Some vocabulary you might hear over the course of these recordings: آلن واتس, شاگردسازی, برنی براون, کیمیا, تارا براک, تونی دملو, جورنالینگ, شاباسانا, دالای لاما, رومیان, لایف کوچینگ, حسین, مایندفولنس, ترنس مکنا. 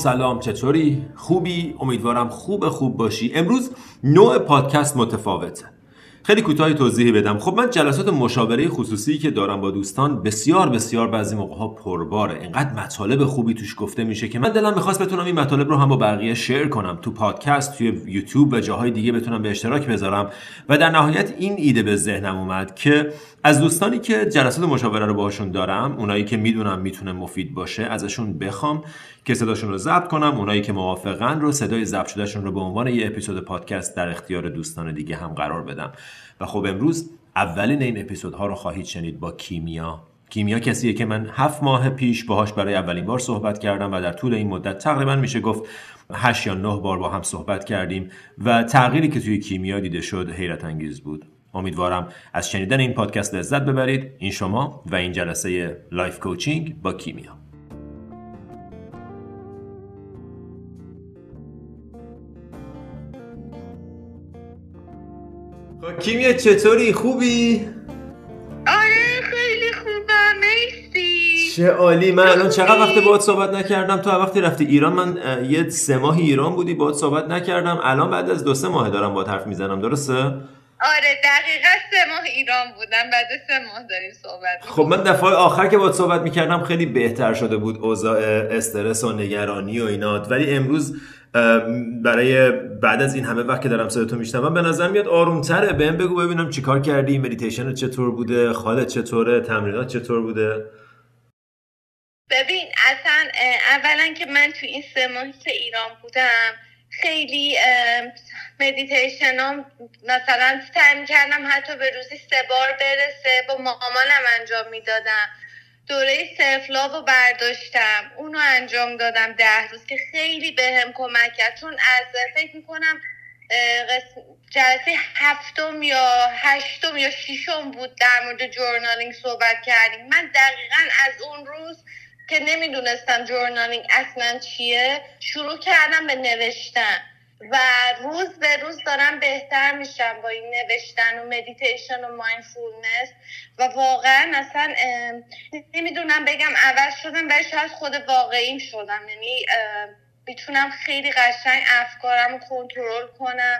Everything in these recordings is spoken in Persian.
سلام، چطوری؟ خوبی؟ امیدوارم خوب باشی. امروز نوع پادکست متفاوته. خیلی کوتاه توضیحی بدم. خب من جلسات مشاوره خصوصی که دارم با دوستان بسیار بعضی موقع‌ها پرباره. اینقدر مطالب خوبی توش گفته میشه که من دلم می‌خواست بتونم این مطالب رو هم با بقیه شیر کنم، تو پادکست، توی یوتیوب و جاهای دیگه بتونم به اشتراک بذارم. و در نهایت این ایده به ذهنم اومد که از دوستانی که جلسات مشاوره رو باهاشون دارم، اونایی که میدونم میتونه مفید باشه، ازشون بخوام که صداشون رو ضبط کنم. اونایی که موافقن رو صدای ضبط شدهشون رو به عنوان یه اپیزود پادکست در اختیار دوستان دیگه هم قرار بدم. و خب امروز اولین این اپیزودها رو خواهید شنید با کیمیا. کیمیا کسیه که من 7 ماه پیش باهاش برای اولین بار صحبت کردم و در طول این مدت تقریبا میشه گفت 8 یا 9 بار با هم صحبت کردیم و تغییری که توی کیمیا دیده شد حیرت انگیز بود. امیدوارم از شنیدن این پادکست لذت ببرید. این شما و این جلسه لایف کوچینگ با کیمیا. کیمیا چطوری؟ خوبی؟ آره خیلی خوبم، مرسی. چه عالی. من الان چقدر وقت باهات صحبت نکردم. تو وقتی رفتی ایران من یه 3 ماه ایران بودی، باهات صحبت نکردم. الان بعد از 2-3 ماه دارم باهات حرف میزنم، درسته؟ آره دقیقاً 3 ماه ایران بودم، بعد 3 ماه داریم صحبت می‌کنیم. خب من دفعه آخر که باهات صحبت می‌کردم خیلی بهتر شده بود اوضاع استرس و نگرانی و اینات، ولی امروز برای بعد از این همه وقت که دارم صداتو میشنوم به نظر میاد آروم‌تره. بهم بگو ببینم چیکار کردی، مدیتیشنت چطور بوده، خالت چطوره، تمرینات چطور بوده؟ ببین اصلا اولا که من تو این 3 ماه که ایران بودم خیلی مدیتیشنم مثلا سعی کردم حتی به روزی 3 بار برسه. با مامانم انجام میدادم. دوره سفلاو رو برداشتم، اونو انجام دادم 10 روز که خیلی بهم کمک کرد. چون از فکر میکنم جلسه 7م یا 8م یا 6م بود در مورد جورنالینگ صحبت کردیم. من دقیقاً از اون روز که نمیدونستم جورنالینگ اصلا چیه شروع کردم به نوشتن و روز به روز دارم بهتر میشم با این نوشتن و مدیتیشن و مایندفولنس. و واقعا اصلا نمیدونم بگم عوض شدم، ولی شاید خود واقعیم شدم. یعنی میتونم خیلی قشنگ افکارم رو کنترل کنم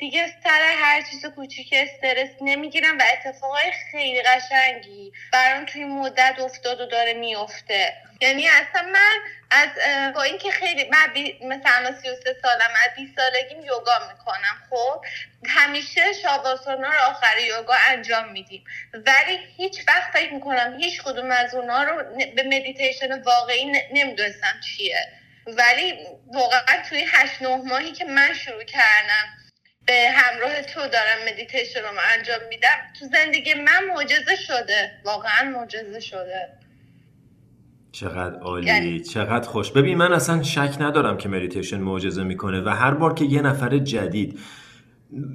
دیگه. سر هر چیز کوچیک استرس نمیگیرم و اتفاقای خیلی قشنگی برام توی مدت افتاد و داره میفته. یعنی اصلا من از با اینکه خیلی من مثلا 33 سالم، از 20 سالگیم یوگا میکنم. خب همیشه شاباسانا رو آخر یوگا انجام میدیم، ولی هیچ وقت فکر میکنم هیچ کدوم از اونا رو به مدیتیشن واقعی نمیدونستم چیه. ولی واقعا توی 8-9 ماهی که من شروع کردم به همراه تو دارم مدیتیشن رو انجام میدم، تو زندگی من معجزه شده، واقعا معجزه شده. چقدر عالی، یعنی. چقدر خوش. ببین من اصلا شک ندارم که مدیتیشن معجزه میکنه و هر بار که یه نفر جدید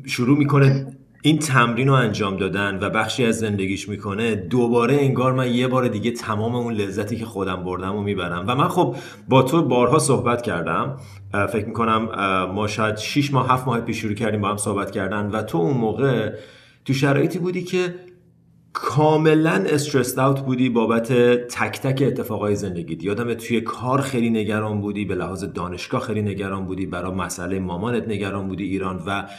شروع میکنه این تمرین رو انجام دادن و بخشی از زندگیش میکنه، دوباره انگار من یه بار دیگه تمام اون لذتی که خودم بردم رو میبرم. و من خب با تو بارها صحبت کردم، فکر میکنم ما شاید 6-7 ماه پیش شروع کردیم با هم صحبت کردن و تو اون موقع تو شرایطی بودی که کاملا استرسد اوت بودی بابت تک تک اتفاقای زندگیت. یادمه توی کار خیلی نگران بودی، به لحاظ دانشگاه خیلی نگران بودی، برای مسئله مامانت نگران بودی ایران. و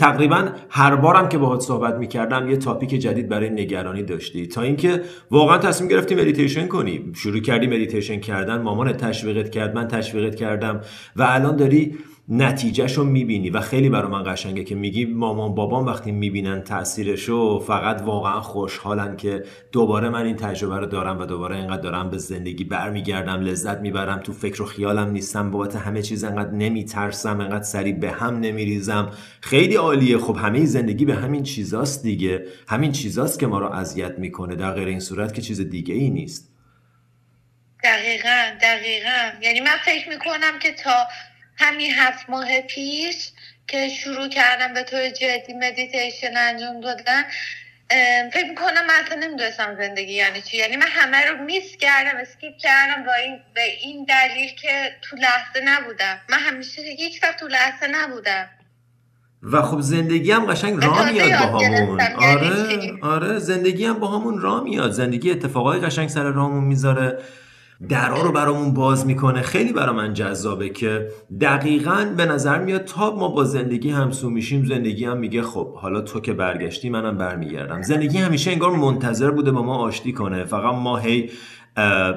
تقریبا هر بارم که باهات صحبت میکردم یه تاپیک جدید برای نگرانی داشتی، تا اینکه واقعا تصمیم گرفتی مدیتیشن کنی. شروع کردی مدیتیشن کردن، مامانت تشویقت کرد، من تشویقت کردم و الان داری نتیجهشو میبینی و خیلی برای من قشنگه که میگی مامان بابام وقتی میبینن تأثیرشو فقط واقعا خوشحالن که دوباره من این تجربه رو دارم و دوباره اینقدر دارم به زندگی برمیگردم، لذت میبرم، تو فکر و خیالم نیستم، بابت همه چیز اینقدر نمیترسم، اینقدر سریع به هم نمیریزم. خیلی عالیه. خب همه زندگی به همین چیزاست دیگه، همین چیزاست که ما رو اذیت میکنه، در غیر این صورت که چیز دیگه ای نیست. دقیقاً. یعنی من فکر میکنم که تا همین 7 ماه پیش که شروع کردم به طور جدی مدیتیشن انجام دادن، فکر میکنم اصلا نمیدونستم زندگی یعنی چی. یعنی من همه رو میس کردم، اسکیپ کردم، به این دلیل که تو لحظه نبودم. من همیشه هیچ وقت تو لحظه نبودم و خب زندگی هم قشنگ را میاد با همون. آره زندگی هم با همون را میاد. زندگی اتفاقای قشنگ سر رامون میذاره، درها رو برامون باز میکنه. خیلی برای من جذابه که دقیقاً به نظر میاد تا ما با زندگی همسو میشیم، زندگی هم میگه خب حالا تو که برگشتی منم برمیگردم. زندگی همیشه انگار منتظر بوده با ما آشتی کنه، فقط ما هی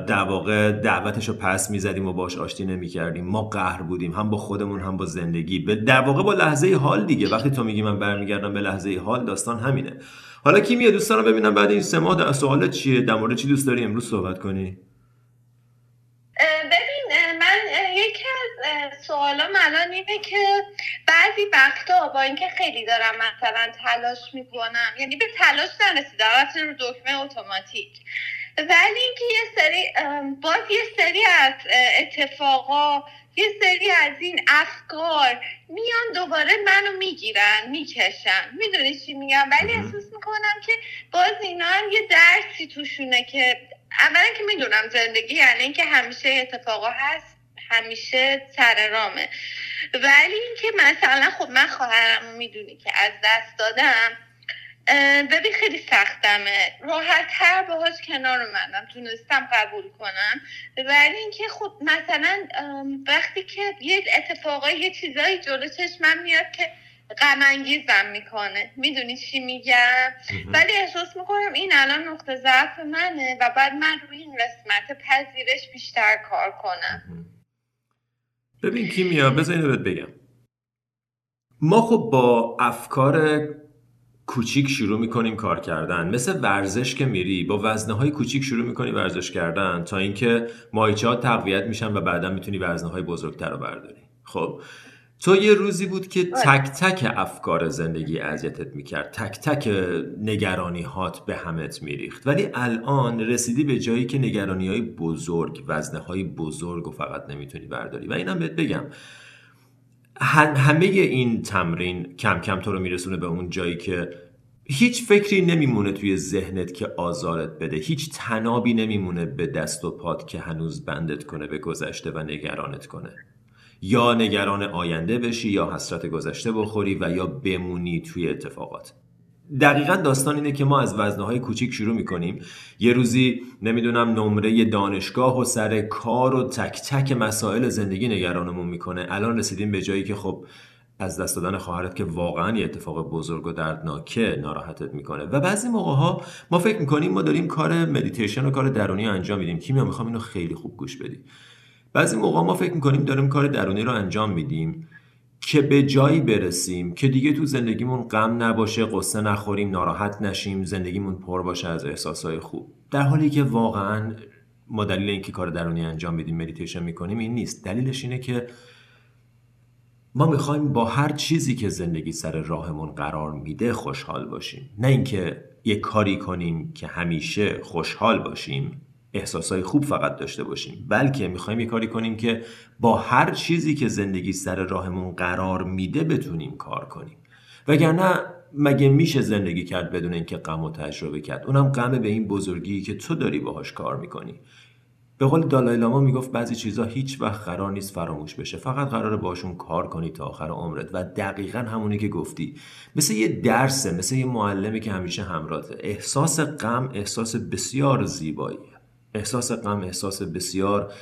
در واقع دعوتش رو پس میزدیم و باش آشتی نمیکردیم. ما قهر بودیم هم با خودمون هم با زندگی، به در واقع با لحظه حال دیگه. وقتی تو میگی من برمیگردم به لحظه حال، داستان همینه. حالا کیمیا دوستان رو ببینم بعد این 3 ماه سوالت چیه؟ در مورد چی دوست داری امروز صحبت کنی؟ ببین، من یکی از سوالام الان اینه که بعضی وقتا با اینکه خیلی دارم مثلا تلاش میکنم، یعنی به تلاش نرسیدم، رفتم رو دکمه اتوماتیک، ولی اینکه یه سری از اتفاقا، یه سری از این افکار میان دوباره منو میگیرن، میکشن. میدونی چی میگم؟ ولی احساس میکنم که باز اینا هم یه درسی توشونه که اولا که میدونم زندگی یعنی این که همیشه اتفاقا هست، همیشه سر رامه. ولی این که مثلا خب من خواهرم رو میدونی که از دست دادم، ببین خیلی سختمه، راحت تر باهاش کنار اومدم، تونستم قبول کنم. ولی این که خب مثلا وقتی که یه اتفاقای یه چیزایی جلو چشمم میاد که غم انگیزم میکنه، میدونی چی میگم؟ ولی احساس میکنم این الان نقطه ضعف منه و بعد من روی این قسمت پذیرش بیشتر کار کنم. ببین کیمیا، بذار اینو بهت بگم، ما خب با افکار کوچیک شروع میکنیم کار کردن. مثل ورزش که میری با وزنه‌های کوچیک شروع میکنی ورزش کردن تا اینکه مایچه‌ها تقویت میشن و بعدا میتونی وزنه‌های بزرگتر رو برداری. خب تو یه روزی بود که تک تک افکار زندگی اذیتت میکرد، تک تک نگرانی هات به همت میریخت، ولی الان رسیدی به جایی که نگرانی های بزرگ، وزنه های بزرگ و فقط نمیتونی برداری. و اینم بهت بگم همه این تمرین کم کم تو رو میرسونه به اون جایی که هیچ فکری نمیمونه توی ذهنت که آزارت بده، هیچ تنابی نمیمونه به دست و پات که هنوز بندت کنه به گذشته و نگرانت کنه، یا نگران آینده بشی یا حسرت گذشته بخوری و یا بمونی توی اتفاقات. دقیقاً داستان اینه که ما از وزنه‌های کوچیک شروع می‌کنیم. یه روزی نمیدونم نمره دانشگاه و سر کار و تک تک مسائل زندگی نگرانمون می‌کنه. الان رسیدیم به جایی که خب از دست دادن خواهرت که واقعا یه اتفاق بزرگ و دردناکه ناراحتت می‌کنه. و بعضی موقع‌ها ما فکر می‌کنیم ما داریم کار مدیتیشن و کار درونی انجام میدیم. کیمیا می‌خوام اینو خیلی خوب گوش بدی. بعضی موقع ما فکر میکنیم داریم کار درونی رو انجام میدیم که به جایی برسیم که دیگه تو زندگیمون غم نباشه، قصه نخوریم، ناراحت نشیم، زندگیمون پر باشه از احساسهای خوب، در حالی که واقعا ما دلیل اینکه کار درونی انجام میدیم، مدیتیشن میکنیم، این نیست. دلیلش اینه که ما میخوایم با هر چیزی که زندگی سر راهمون قرار میده خوشحال باشیم، نه اینکه یه کاری کنیم که همیشه خوشحال باشیم، احساسای خوب فقط داشته باشیم، بلکه میخوایم یه کاری کنیم که با هر چیزی که زندگی سر راهمون قرار میده بتونیم کار کنیم. وگرنه مگه میشه زندگی کرد بدون اینکه غم و تجربه کرد؟ اونم غم به این بزرگی که تو داری باهاش کار میکنی. به قول دالای لاما میگفت بعضی چیزا هیچ وقت قرار نیست فراموش بشه، فقط قراره باشون کار کنی تا آخر عمرت. و دقیقاً همونی که گفتی، مثل یه درسه، مثل یه معلمی که همیشه همراهته. احساس غم احساس بسیار زیبایی، احساس غم احساس بسیار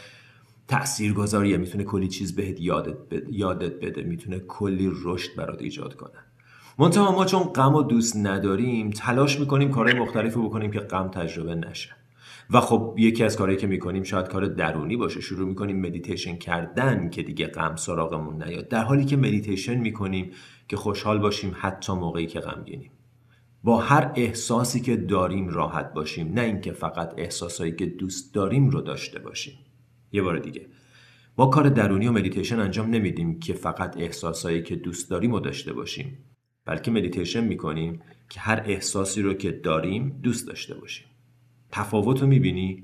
تاثیرگذاریه، میتونه کلی چیز بهت یادت بده، میتونه کلی رشد برات ایجاد کنه. منتها ما چون غمو دوست نداریم، تلاش میکنیم کارهای مختلفی بکنیم که غم تجربه نشه. و خب یکی از کارهایی که میکنیم شاید کار درونی باشه، شروع میکنیم مدیتیشن کردن که دیگه غم سراغمون نیاد، در حالی که مدیتیشن میکنیم که خوشحال باشیم حتی موقعی که غمگینیم، با هر احساسی که داریم راحت باشیم، نه اینکه فقط احساسایی که دوست داریم رو داشته باشیم. یه بار دیگه، ما کار درونی و مدیتیشن انجام نمیدیم که فقط احساسایی که دوست داریم رو داشته باشیم، بلکه مدیتیشن میکنیم که هر احساسی رو که داریم دوست داشته باشیم. تفاوت رو میبینی؟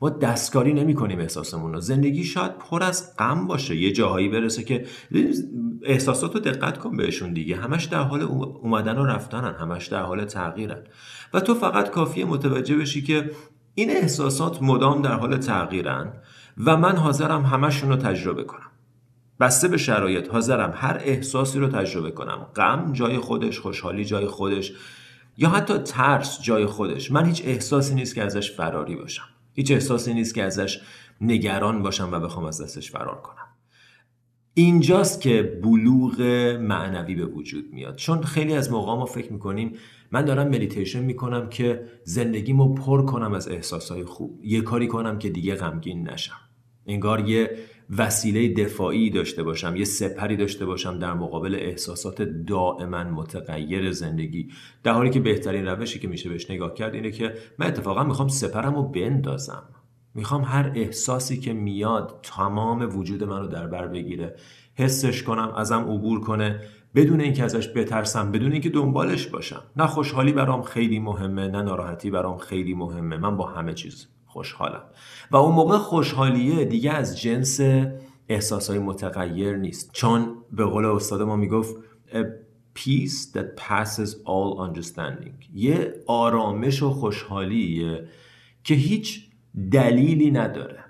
ما دستکاری نمی کنیم احساسمون رو. زندگی شاید پر از غم باشه، یه جاهایی برسه که احساسات رو دقت کن بهشون دیگه، همش در حال اومدن و رفتنن، همش در حال تغییرن و تو فقط کافیه متوجه بشی که این احساسات مدام در حال تغییرن و من حاضرم همشون رو تجربه کنم. بسته به شرایط حاضرم هر احساسی رو تجربه کنم. غم جای خودش، خوشحالی جای خودش، یا حتی ترس جای خودش. من هیچ احساسی نیست که ازش فراری باشم، هیچ احساسی نیست که ازش نگران باشم و بخوام از دستش فرار کنم. اینجاست که بلوغ معنوی به وجود میاد، چون خیلی از موقع ما فکر میکنیم من دارم مدیتیشن میکنم که زندگیمو پر کنم از احساسهای خوب، یه کاری کنم که دیگه غمگین نشم، انگار یه وسیله دفاعی داشته باشم، یه سپری داشته باشم در مقابل احساسات دائما متغیر زندگی، در حالی که بهترین روشی که میشه بهش نگاه کرد اینه که من اتفاقا میخوام سپرمو بندازم، میخوام هر احساسی که میاد تمام وجود منو در بر بگیره، حسش کنم، ازم عبور کنه، بدون اینکه ازش بترسم، بدون اینکه دنبالش باشم. نه خوشحالی برام خیلی مهمه، نه ناراحتی برام خیلی مهمه، من با همه چیز خوشحالم. و اون موقع خوشحالیه دیگه از جنس احساسهای متغیر نیست، چون به قول استاد ما میگفت peace that passes all understanding، یه آرامش و خوشحالیه که هیچ دلیلی نداره،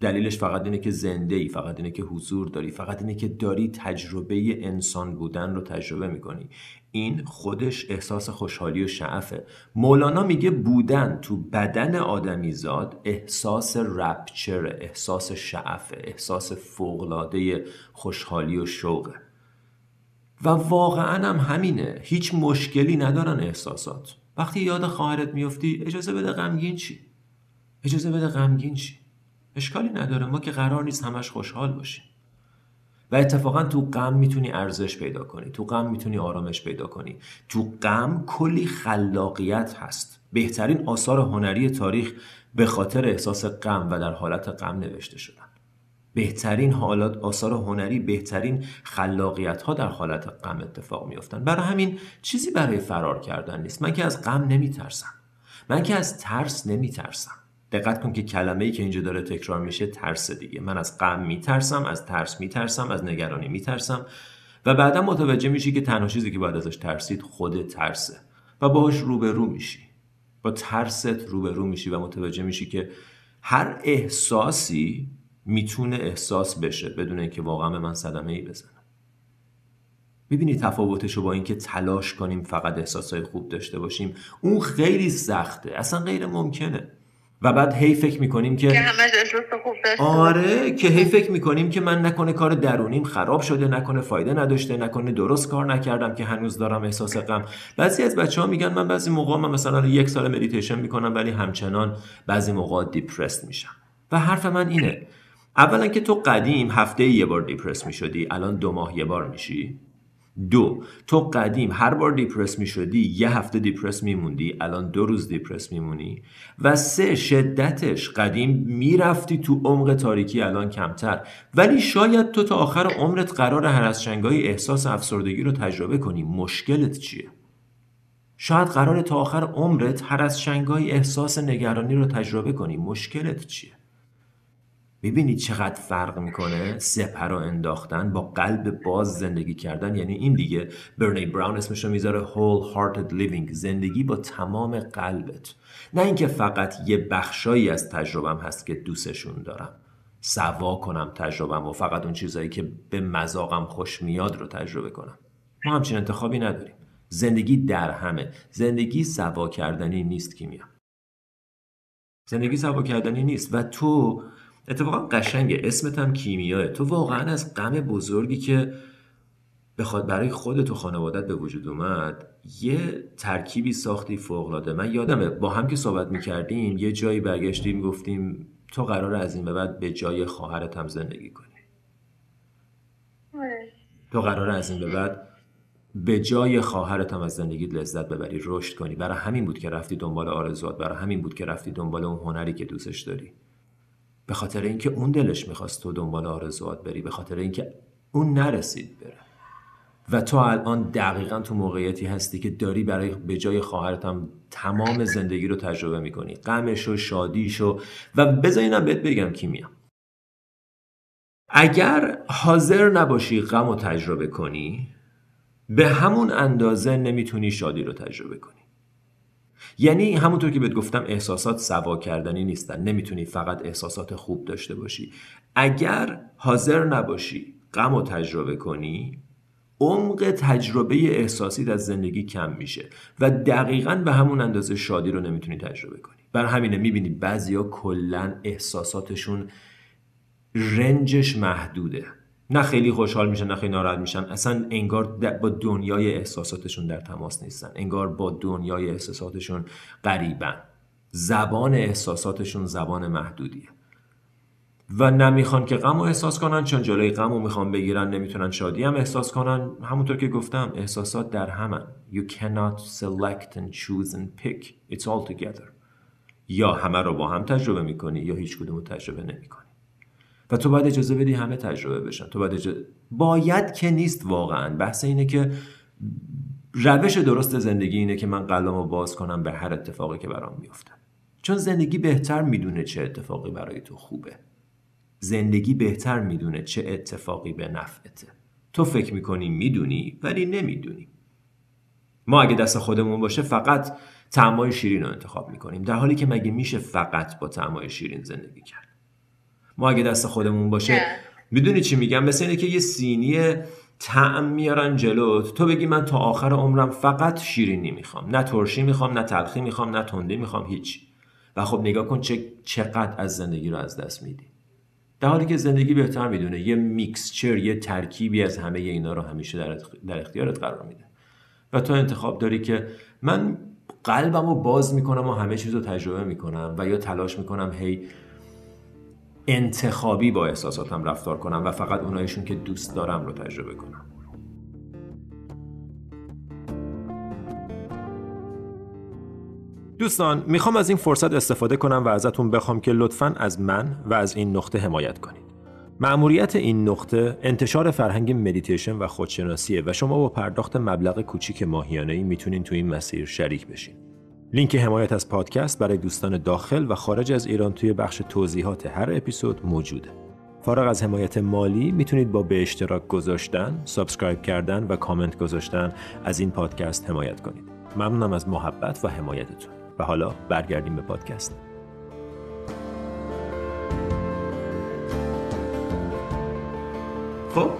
دلیلش فقط اینه که زنده ای، فقط اینه که حضور داری، فقط اینه که داری تجربه انسان بودن رو تجربه میکنی. این خودش احساس خوشحالی و شعفه. مولانا میگه بودن تو بدن آدمیزاد احساس رپچره، احساس شعفه، احساس فوق‌العاده خوشحالی و شوقه. و واقعا هم همینه، هیچ مشکلی ندارن احساسات. وقتی یاد خواهرت میفتی اجازه بده غمگین چی، اجازه بده غمگین چی، اشکالی نداره، ما که قرار نیست همش خوشحال باشیم. و اتفاقا تو غم میتونی ارزش پیدا کنی، تو غم میتونی آرامش پیدا کنی، تو غم کلی خلاقیت هست. بهترین آثار هنری تاریخ به خاطر احساس غم و در حالت غم نوشته شدن. بهترین حالات آثار هنری، بهترین خلاقیت ها در حالت غم اتفاق میافتن. برای همین چیزی برای فرار کردن نیست. من که از غم نمیترسم، من که از ترس نمیترسم. دقت کن که کلمه‌ای که اینجا داره تکرار میشه ترس دیگه. من از غم میترسم، از ترس میترسم، از نگرانی میترسم و بعدا متوجه میشی که تنها چیزی که باید ازش ترسید خود ترسه و باهاش روبرو میشی، با ترست روبرو میشی و متوجه میشی که هر احساسی میتونه احساس بشه بدون اینکه واقعا به من صدمه‌ای بزنه. میبینی تفاوتشو با اینکه تلاش کنیم فقط احساسای خوب داشته باشیم، اون خیلی سخته، اصلا غیر ممکنه. و بعد هی فکر میکنیم که آره، که هی فکر میکنیم که من نکنه کار درونیم خراب شده، نکنه فایده نداشته، نکنه درست کار نکردم که هنوز دارم احساس غم. بعضی از بچه‌ها میگن من بعضی موقع مثلا یک سال مدیتیشن میکنم ولی همچنان بعضی موقع دیپرس میشم. و حرف من اینه، اولا که تو قدیم هفته یه بار دیپرس میشدی، الان 2 ماه یه بار میشی. دو، تو قدیم هر بار دیپرس می شدی، یه هفته دیپرس می موندی، الان 2 روز دیپرس می مونی. و سه، شدتش، قدیم می رفتی تو عمق تاریکی، الان کمتر. ولی شاید تو تا آخر عمرت قرار هر از چنگای احساس افسردگی رو تجربه کنی. مشکلت چیه؟ شاید قرار تا آخر عمرت هر از چنگای احساس نگرانی رو تجربه کنی. مشکلت چیه؟ میبینی چقدر فرق میکنه سپر رو انداختن با قلب باز زندگی کردن؟ یعنی این دیگه برنی براون اسمش رو میذاره whole hearted living، زندگی با تمام قلبت، نه اینکه فقط یه بخشایی از تجربم هست که دوستشون دارم سوا کنم تجربم و فقط اون چیزایی که به مذاقم خوش میاد رو تجربه کنم. ما همچین انتخابی نداریم، زندگی در همه. زندگی سوا کردنی نیست کیمیا، زندگی سوا کردنی نیست. و تو اتفاقا قشنگه، اسمت هم کیمیاه، تو واقعا از غم بزرگی که بخواد برای خودت و خانوادت به وجود اومد یه ترکیبی ساختی فوق‌العاده. من یادمه با هم که صحبت میکردیم یه جایی برگشتیم گفتیم تو قراره از این به بعد به جای خواهرت هم زندگی کنی، تو قراره از این به بعد به جای خواهرت هم از زندگیت لذت ببری، رشد کنی. برای همین بود که رفتی دنبال آرزوات، برای همین بود که رفتی دنبال اون هنری که دوستش داری، به خاطر اینکه اون دلش میخواست تو دنبال آرزوات بری، به خاطر اینکه اون نرسید بره. و تو الان دقیقاً تو موقعیتی هستی که داری برای به جای خواهرت هم تمام زندگی رو تجربه میکنی، غمش و شادیش و بذار اینم بهت بگم کیمیا، اگر حاضر نباشی غم رو تجربه کنی به همون اندازه نمیتونی شادی رو تجربه کنی. یعنی همونطور که بهت گفتم احساسات سوا کردنی نیستن، نمیتونی فقط احساسات خوب داشته باشی. اگر حاضر نباشی غم رو تجربه کنی عمق تجربه احساسی از زندگی کم میشه و دقیقاً به همون اندازه شادی رو نمیتونی تجربه کنی. برای همینه میبینی بعضیا کلاً احساساتشون رنجش محدوده، نه خیلی خوشحال میشن نه خیلی ناراحت میشن، اصلا انگار با دنیای احساساتشون در تماس نیستن، انگار با دنیای احساساتشون غریبن، زبان احساساتشون زبان محدودیه و نمیخوان که غم رو احساس کنن، چون جلوی غم رو میخوان بگیرن نمیتونن شادی هم احساس کنن. همونطور که گفتم احساسات در همن، you cannot select and choose and pick, it's all together. یا همه رو با هم تجربه میکنی یا هیچ کدوم رو تجربه نمیکنی و تو باید اجازه بدی همه تجربه بشن. تو باید که نیست، واقعا بحث اینه که روش درست زندگی اینه که من قلمو باز کنم به هر اتفاقی که برام میفته، چون زندگی بهتر میدونه چه اتفاقی برای تو خوبه، زندگی بهتر میدونه چه اتفاقی به نفعته. تو فکر میکنی میدونی ولی نمیدونی. ما اگه دست خودمون باشه فقط طعمای شیرین رو انتخاب میکنیم، در حالی که مگه میشه فقط با طعمای شیرین زندگی کرد؟ ما اگه دست خودمون باشه میدونی چی میگم، مثل اینه که یه سینی طعم میارن جلوت، تو بگی من تا آخر عمرم فقط شیرینی میخوام، نه ترشی میخوام نه تلخی میخوام نه تندی میخوام، هیچ. و خب نگاه کن چقدر از زندگی رو از دست میدی، در حالی که زندگی بهتر میدونه یه میکسچر، یه ترکیبی از همه اینا رو همیشه در اختیارت قرار میده و تو انتخاب داری که من قلبمو باز میکنم و همه چیز رو تجربه میکنم و یا تلاش میکنم هی انتخابی با احساساتم رفتار کنم و فقط اونایشون که دوست دارم رو تجربه کنم. دوستان میخوام از این فرصت استفاده کنم و ازتون بخوام که لطفاً از من و از این نقطه حمایت کنید. مأموریت این نقطه انتشار فرهنگ مدیتیشن و خودشناسیه و شما با پرداخت مبلغ کوچیک ماهیانه‌ای میتونین تو این مسیر شریک بشین. لینک حمایت از پادکست برای دوستان داخل و خارج از ایران توی بخش توضیحات هر اپیزود موجوده. فارغ از حمایت مالی میتونید با به اشتراک گذاشتن، سابسکرایب کردن و کامنت گذاشتن از این پادکست حمایت کنید. ممنونم از محبت و حمایتتون. و حالا برگردیم به پادکست. خب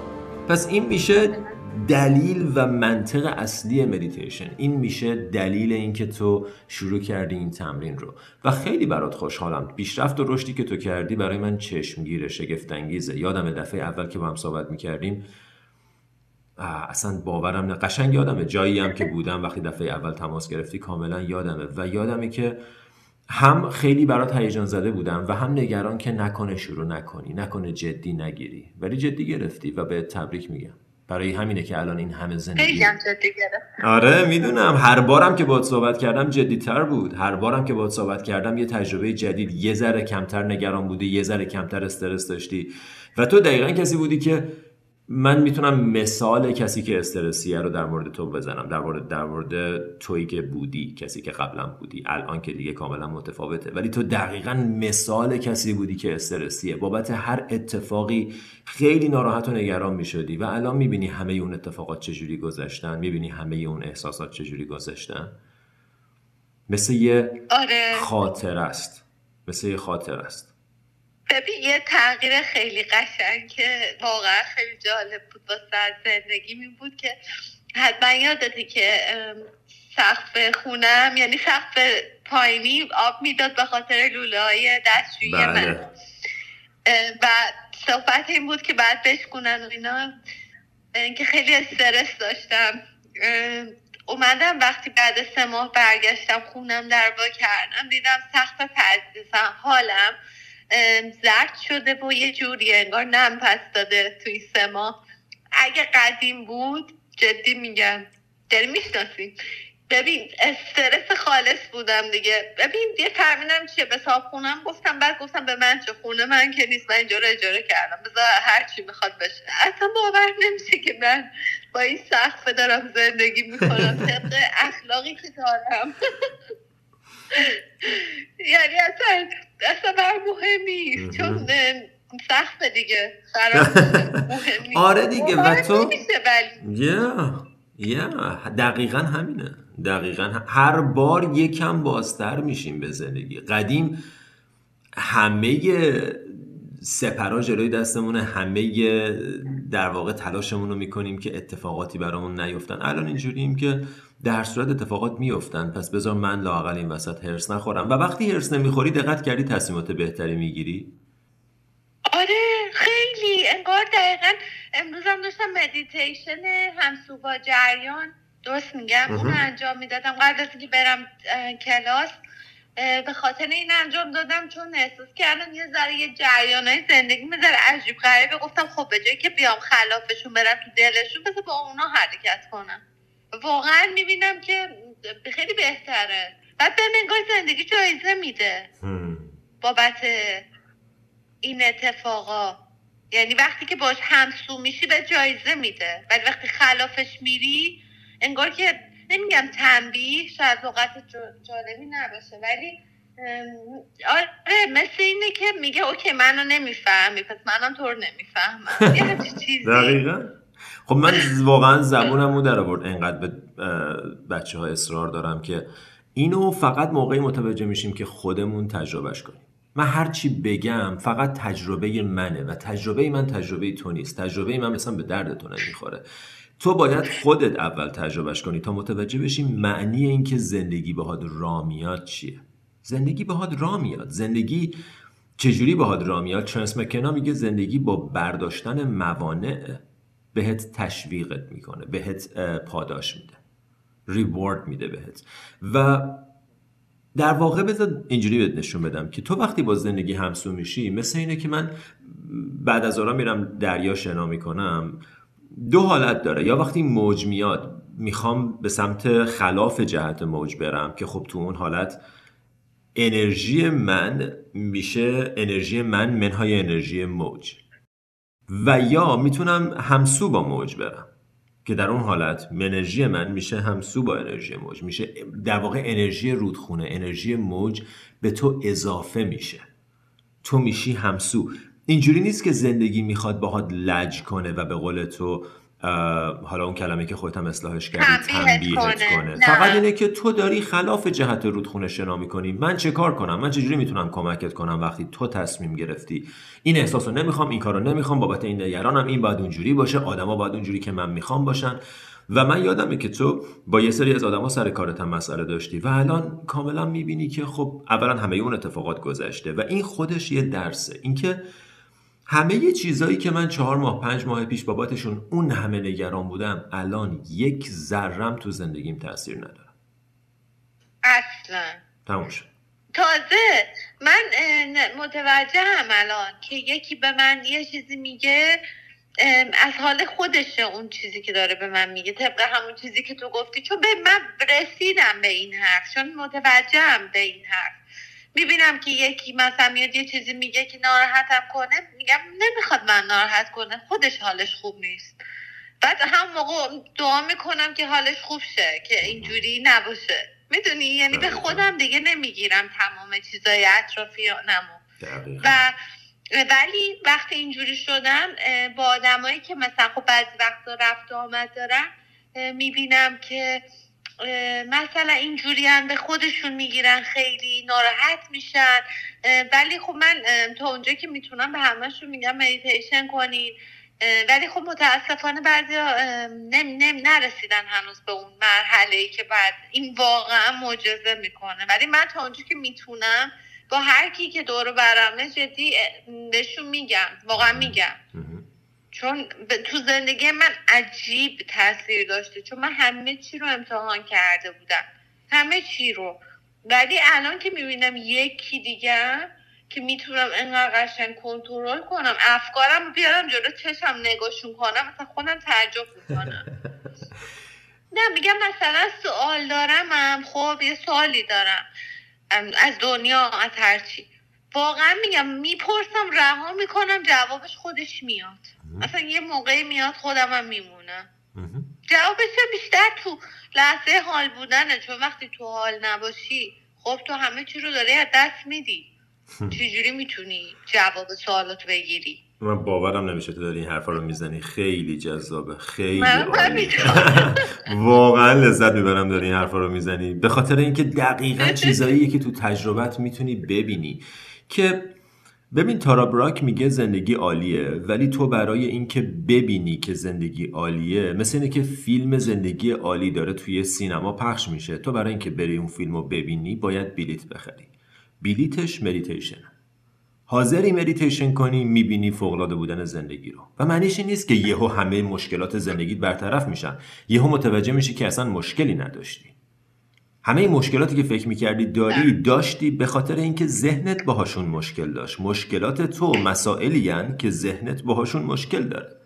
پس این میشه دلیل و منطق اصلی مدیتیشن، این میشه دلیل اینکه تو شروع کردی این تمرین رو و خیلی برات خوشحالم. پیشرفت و رشدی که تو کردی برای من چشمگیره، شگفت انگیزه. یادم دفعه اول که با هم صحبت میکردیم اصلا باورم نه، قشنگ یادمه جایی هم که بودم وقتی دفعه اول تماس گرفتی کاملا یادمه و یادمه که هم خیلی برات هیجان زده بودم و هم نگران که نکنه شروع نکنی، نکنه جدی نگیری، ولی جدی گرفتی و بهت تبریک میگم. برای همینه که الان این همه زندگی خیلی هم جدی گرفت. آره میدونم، هر بارم که باهات صحبت کردم جدی‌تر بود، هر بارم که باهات صحبت کردم یه تجربه جدید، یه ذره کمتر نگران بودی، یه ذره کمتر استرس داشتی و تو دقیقاً کسی بودی که من میتونم مثال کسی که استرسیه رو در مورد تو بزنم، در مورد تویی که بودی، کسی که قبلا بودی، الان که دیگه کاملا متفاوته، ولی تو دقیقاً مثال کسی بودی که استرسیه، بابت هر اتفاقی خیلی ناراحت و نگران میشدی و الان میبینی همه اون اتفاقات چجوری گذشتن، میبینی همه اون احساسات چجوری گذشتن. مثل یه خاطره است، مثل یه خاطره است. ببین یه تغییر خیلی قشنگ که واقعا خیلی جالب بود واسه زندگی می بود که حتما یادته که سقف خونم، یعنی سقف پایینی آب میداد به خاطر لوله‌های دستشویی من و صحبت این بود که بعد بشکونن و اینا، که خیلی استرس داشتم. اومدم وقتی بعد 3 ماه برگشتم خونم در وا کردم، دیدم سقف پذیرفتم حالم زرد شده و یه جوری انگار نم پس داده توی 3 ماه. اگه قدیم بود جدی میگم داری میشناسیم، ببین استرس خالص بودم دیگه. ببین یه ترمینم چیه به صاحب خونم گفتم، بعد گفتم به من چه، خونه من که نیست، من اینجا رو اجاره کردم، بذار هرچی میخواد بشه. اصلا باور نمیشه که من با این سخفه دارم زندگی میکنم طبق اخلاقی که دارم. یعنی اصلا بر مهم نیست چون سخفه دیگه مهم نیست. آره دیگه. و تو دقیقا همینه. دقیقا هر بار یکم بازتر میشیم به زندگی. قدیم همه سپرا جلوی دستمونه، همه در واقع تلاشمون رو میکنیم که اتفاقاتی برامون نیفتن. الان اینجوریم که در صورت اتفاقات میفتن، پس بذار من لااقل این وسط هرس نخورم. و وقتی هرس نمیخوری دقت کردی تصمیمات بهتری میگیری؟ آره خیلی. انگار دقیقا امروز هم داشتم مدیتیشن همسو با جریان، درست میگم، اون انجام میدادم قبل از اینکه برم کلاس. به خاطر این انجام دادم چون احساس کردم یه ذره یه جریانای زندگی میذاره عجیب غریبه. گفتم خب به جایی که بیام خلافشون برم تو دلشون، بذار با اونا حرکت کنم. واقعا میبینم که خیلی بهتره. بعد بهم انگار زندگی جایزه میده بابت این اتفاقا. یعنی وقتی که باش همسو میشی به جایزه میده، ولی وقتی خلافش میری انگار که، نمیگم تنبیه، شاید لغت جالبی نباشه، ولی آره مثل اینه که میگه اوکی منو نمیفهمی پس منم تو رو نمیفهمم. یه همچین چیزی. دقیقاً. خب من واقعا زبونمو در آورد، انقدر به بچه‌ها اصرار دارم که اینو فقط موقعی متوجه میشیم که خودمون تجربهش کنیم. من هرچی بگم فقط تجربه منه و تجربه من تجربه تو نیست. تجربه من مثلا به درد تو نمیخوره. تو باید خودت اول تجربهش کنی تا متوجه بشی معنی این که زندگی بهاد را میاد چیه. زندگی بهاد را میاد. زندگی چجوری بهاد را میاد؟ ترنس مکنا میگه زندگی با برداشتن موانع بهت تشویقت میکنه، بهت پاداش میده، ریوارد میده بهت. و در واقع بذار اینجوری بهت نشون بدم که تو وقتی با زندگی همسو میشی، مثل اینه که من بعد از آرام میرم دریا شنا میکنم. دو حالت داره، یا وقتی موج میاد میخوام به سمت خلاف جهت موج برم که خب تو اون حالت انرژی من میشه انرژی من منهای انرژی موج، و یا میتونم همسو با موج برم که در اون حالت انرژی من میشه همسو با انرژی موج، میشه در واقع انرژی رودخونه، انرژی موج به تو اضافه میشه، تو میشی همسو. اینجوری نیست که زندگی میخواد باهات لج کنه و به قول تو، حالا اون کلمه که خودت هم اصلاحش کردی، تنبیهت کنه. فقط اینه که تو داری خلاف جهت رودخونه شنا میکنی. من چه کار کنم؟ من چجوری میتونم کمکت کنم وقتی تو تصمیم گرفتی این احساسو نمیخوام، این کارو نمیخوام، بابت این نگرانم، این باید اونجوری باشه، آدما باید اونجوری که من میخوام باشن. و من یادمه که تو با یه سری از آدما سر کارت هم مسئله داشتی و الان کاملا میبینی که خب اولا همه اون اتفاقات گذشته و این خودش یه درسه. اینکه همه یه چیزایی که من 4 ماه 5 ماه پیش بابتشون اون همه نگران بودم، الان یک ذرم تو زندگیم تأثیر ندارم اصلا. تموم شد. تازه من متوجهم الان که یکی به من یه چیزی میگه از حال خودشه، اون چیزی که داره به من میگه طبق همون چیزی که تو گفتی، چون به من رسیدم به این حرف، چون متوجهم به این حرف. میبینم که یکی مثلا میاد یه چیزی میگه که ناراحتم کنه، میگم نمیخواد من ناراحت کنه، خودش حالش خوب نیست. بعد هم موقع دعا میکنم که حالش خوب شه، که اینجوری نباشه. میدونی یعنی به خودم دیگه نمیگیرم تمام چیزای اطرافیانمو. و ولی وقتی اینجوری شدم با آدمایی که مثلا خب بعضی وقتا رفت و آمد دارم، میبینم که مثلا اینجوری هم به خودشون میگیرن، خیلی ناراحت میشن. ولی خب من تا اونجا که میتونم به همه‌شون میگم مدیتیشن کنین، ولی خب متاسفانه بعضیا نرسیدن هنوز به اون مرحله‌ای که بعد این واقعا معجزه میکنه. ولی من تا اونجا که میتونم با هر کی که دور و برمه جدی بهشون میگم، واقعا میگم، چون تو زندگی من عجیب تاثیر داشته، چون من همه چی رو امتحان کرده بودم، همه چی رو. ولی الان که میبینم یکی دیگه که میتونم انقدر قشنگ کنترل کنم افکارم، بیارم جلو چشم نگاشون کنم، مثلا خودم تعجب میکنم. نه میگم مثلا سوال دارم، خب یه سوالی دارم از دنیا، از هرچی، واقعا میگم میپرسم، رها میکنم، جوابش خودش میاد. اصلا یه موقعی میاد، خودم هم میمونم. جوابش بیشتر تو لحظه حال بودنه، چون وقتی تو حال نباشی خب تو همه چی رو داری از دست میدی. چجوری میتونی جواب سوالات بگیری؟ من باورم نمیشه تو داری این حرفا رو میزنی. خیلی جذابه، خیلی عالی. واقعا لذت میبرم داری این حرفا رو میزنی، به خاطر اینکه دقیقاً چیزاییه که تو تجربت میتونی ببینی. که ببین تارا براک میگه زندگی عالیه، ولی تو برای اینکه ببینی که زندگی عالیه، مثل اینه که فیلم زندگی عالی داره توی سینما پخش میشه، تو برای اینکه بری اون فیلمو ببینی باید بلیت بخری. بلیتش مدیتیشن. حاضری مدیتیشن کنی میبینی فوق‌العاده بودن زندگی رو. و معنیش این نیست که یهو همه مشکلات زندگیت برطرف میشن. یهو متوجه میشی که اصلا مشکلی نداشتی. همه این مشکلاتی که فکر میکردی داری داشتی، به خاطر اینکه ذهنت باهاشون مشکل داشت. مشکلات تو مسائلی هن که ذهنت باهاشون مشکل داره،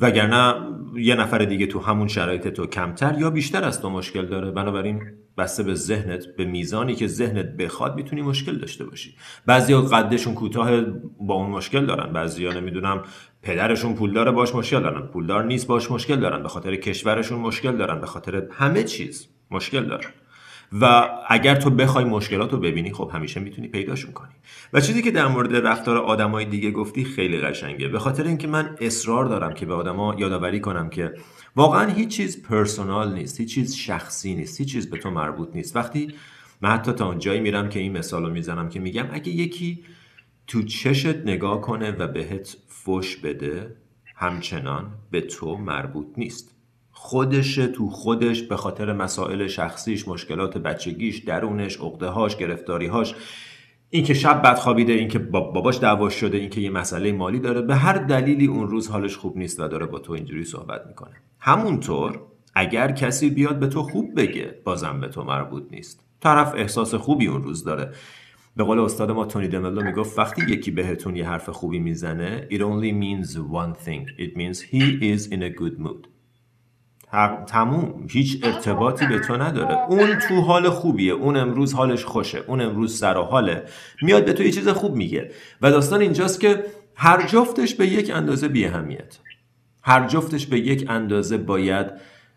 وگرنه یه نفر دیگه تو همون شرایط تو کمتر یا بیشتر از تو مشکل داره. بنابراین بسته به ذهنت، به میزانی که ذهنت بخواد میتونی مشکل داشته باشی. بعضیا قدشون کوتاه با اون مشکل دارن، بعضیا نمیدونم پدرشون پولداره باش مشکل دارن، پولدار نیست باش مشکل دارن، به خاطر کشورشون مشکل دارن، به خاطر همه چیز مشکل دارن. و اگر تو بخوای مشکلاتو ببینی خب همیشه میتونی پیداشون کنی. و چیزی که در مورد رفتار آدمای دیگه گفتی خیلی قشنگه، به خاطر اینکه من اصرار دارم که به آدما یادآوری کنم که واقعا هیچ چیز پرسونال نیست، هیچ چیز شخصی نیست، هیچ چیز به تو مربوط نیست. وقتی من حتی تا اونجایی میرم که این مثالو میزنم که میگم اگه یکی تو چشت نگاه کنه و بهت فوش بده، همچنان به تو مربوط نیست. خودش تو خودش به خاطر مسائل شخصیش، مشکلات بچگیش، درونش، عقده‌هاش، گرفتاری‌هاش، این که شب بد خوابیده، این که باباش دعواش شده، این که یه مسئله مالی داره، به هر دلیلی اون روز حالش خوب نیست و داره با تو اینجوری صحبت میکنه. همونطور اگر کسی بیاد به تو خوب بگه، بازم به تو مربوط نیست. طرف احساس خوبی اون روز داره. به قول استاد ما تونی دملو میگفت وقتی یکی بهتون یه حرف خوبی میزنه، it only means one thing. It means he is in a good mood. تموم، هیچ ارتباطی به تو نداره. اون تو حال خوبیه، اون امروز حالش خوشه، اون امروز سر و حاله، میاد به تو یه چیز خوب میگه. و داستان اینجاست که هر جفتش به یک اندازه بی اهمیت، هر جفتش به یک اندازه باید،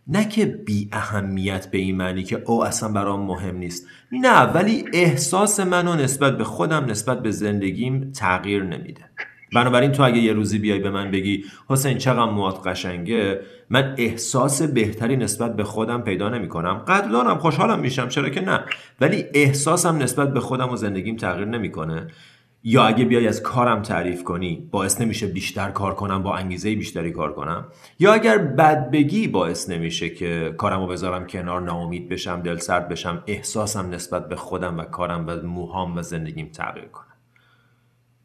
نه که بی اهمیت به این معنی که او اصلا برام مهم نیست، نه، ولی احساس منو نسبت به خودم، نسبت به زندگیم تغییر نمیده. بنابراین تو اگه یه روزی بیای به من بگی حسین چقدر موات قشنگه، من احساس بهتری نسبت به خودم پیدا نمی کنم. قدردانم، خوشحالم میشم، چرا که نه، ولی احساسم نسبت به خودم و زندگیم تغییر نمی کنه. یا اگه بیای از کارم تعریف کنی، باعث نمیشه بیشتر کار کنم، با انگیزه بیشتری کار کنم. یا اگر بد بگی، باعث نمیشه که کارمو بذارم کنار، ناامید بشم، دل سرد بشم، احساسم نسبت به خودم و کارم و موهام و زندگیم تغییر کنه.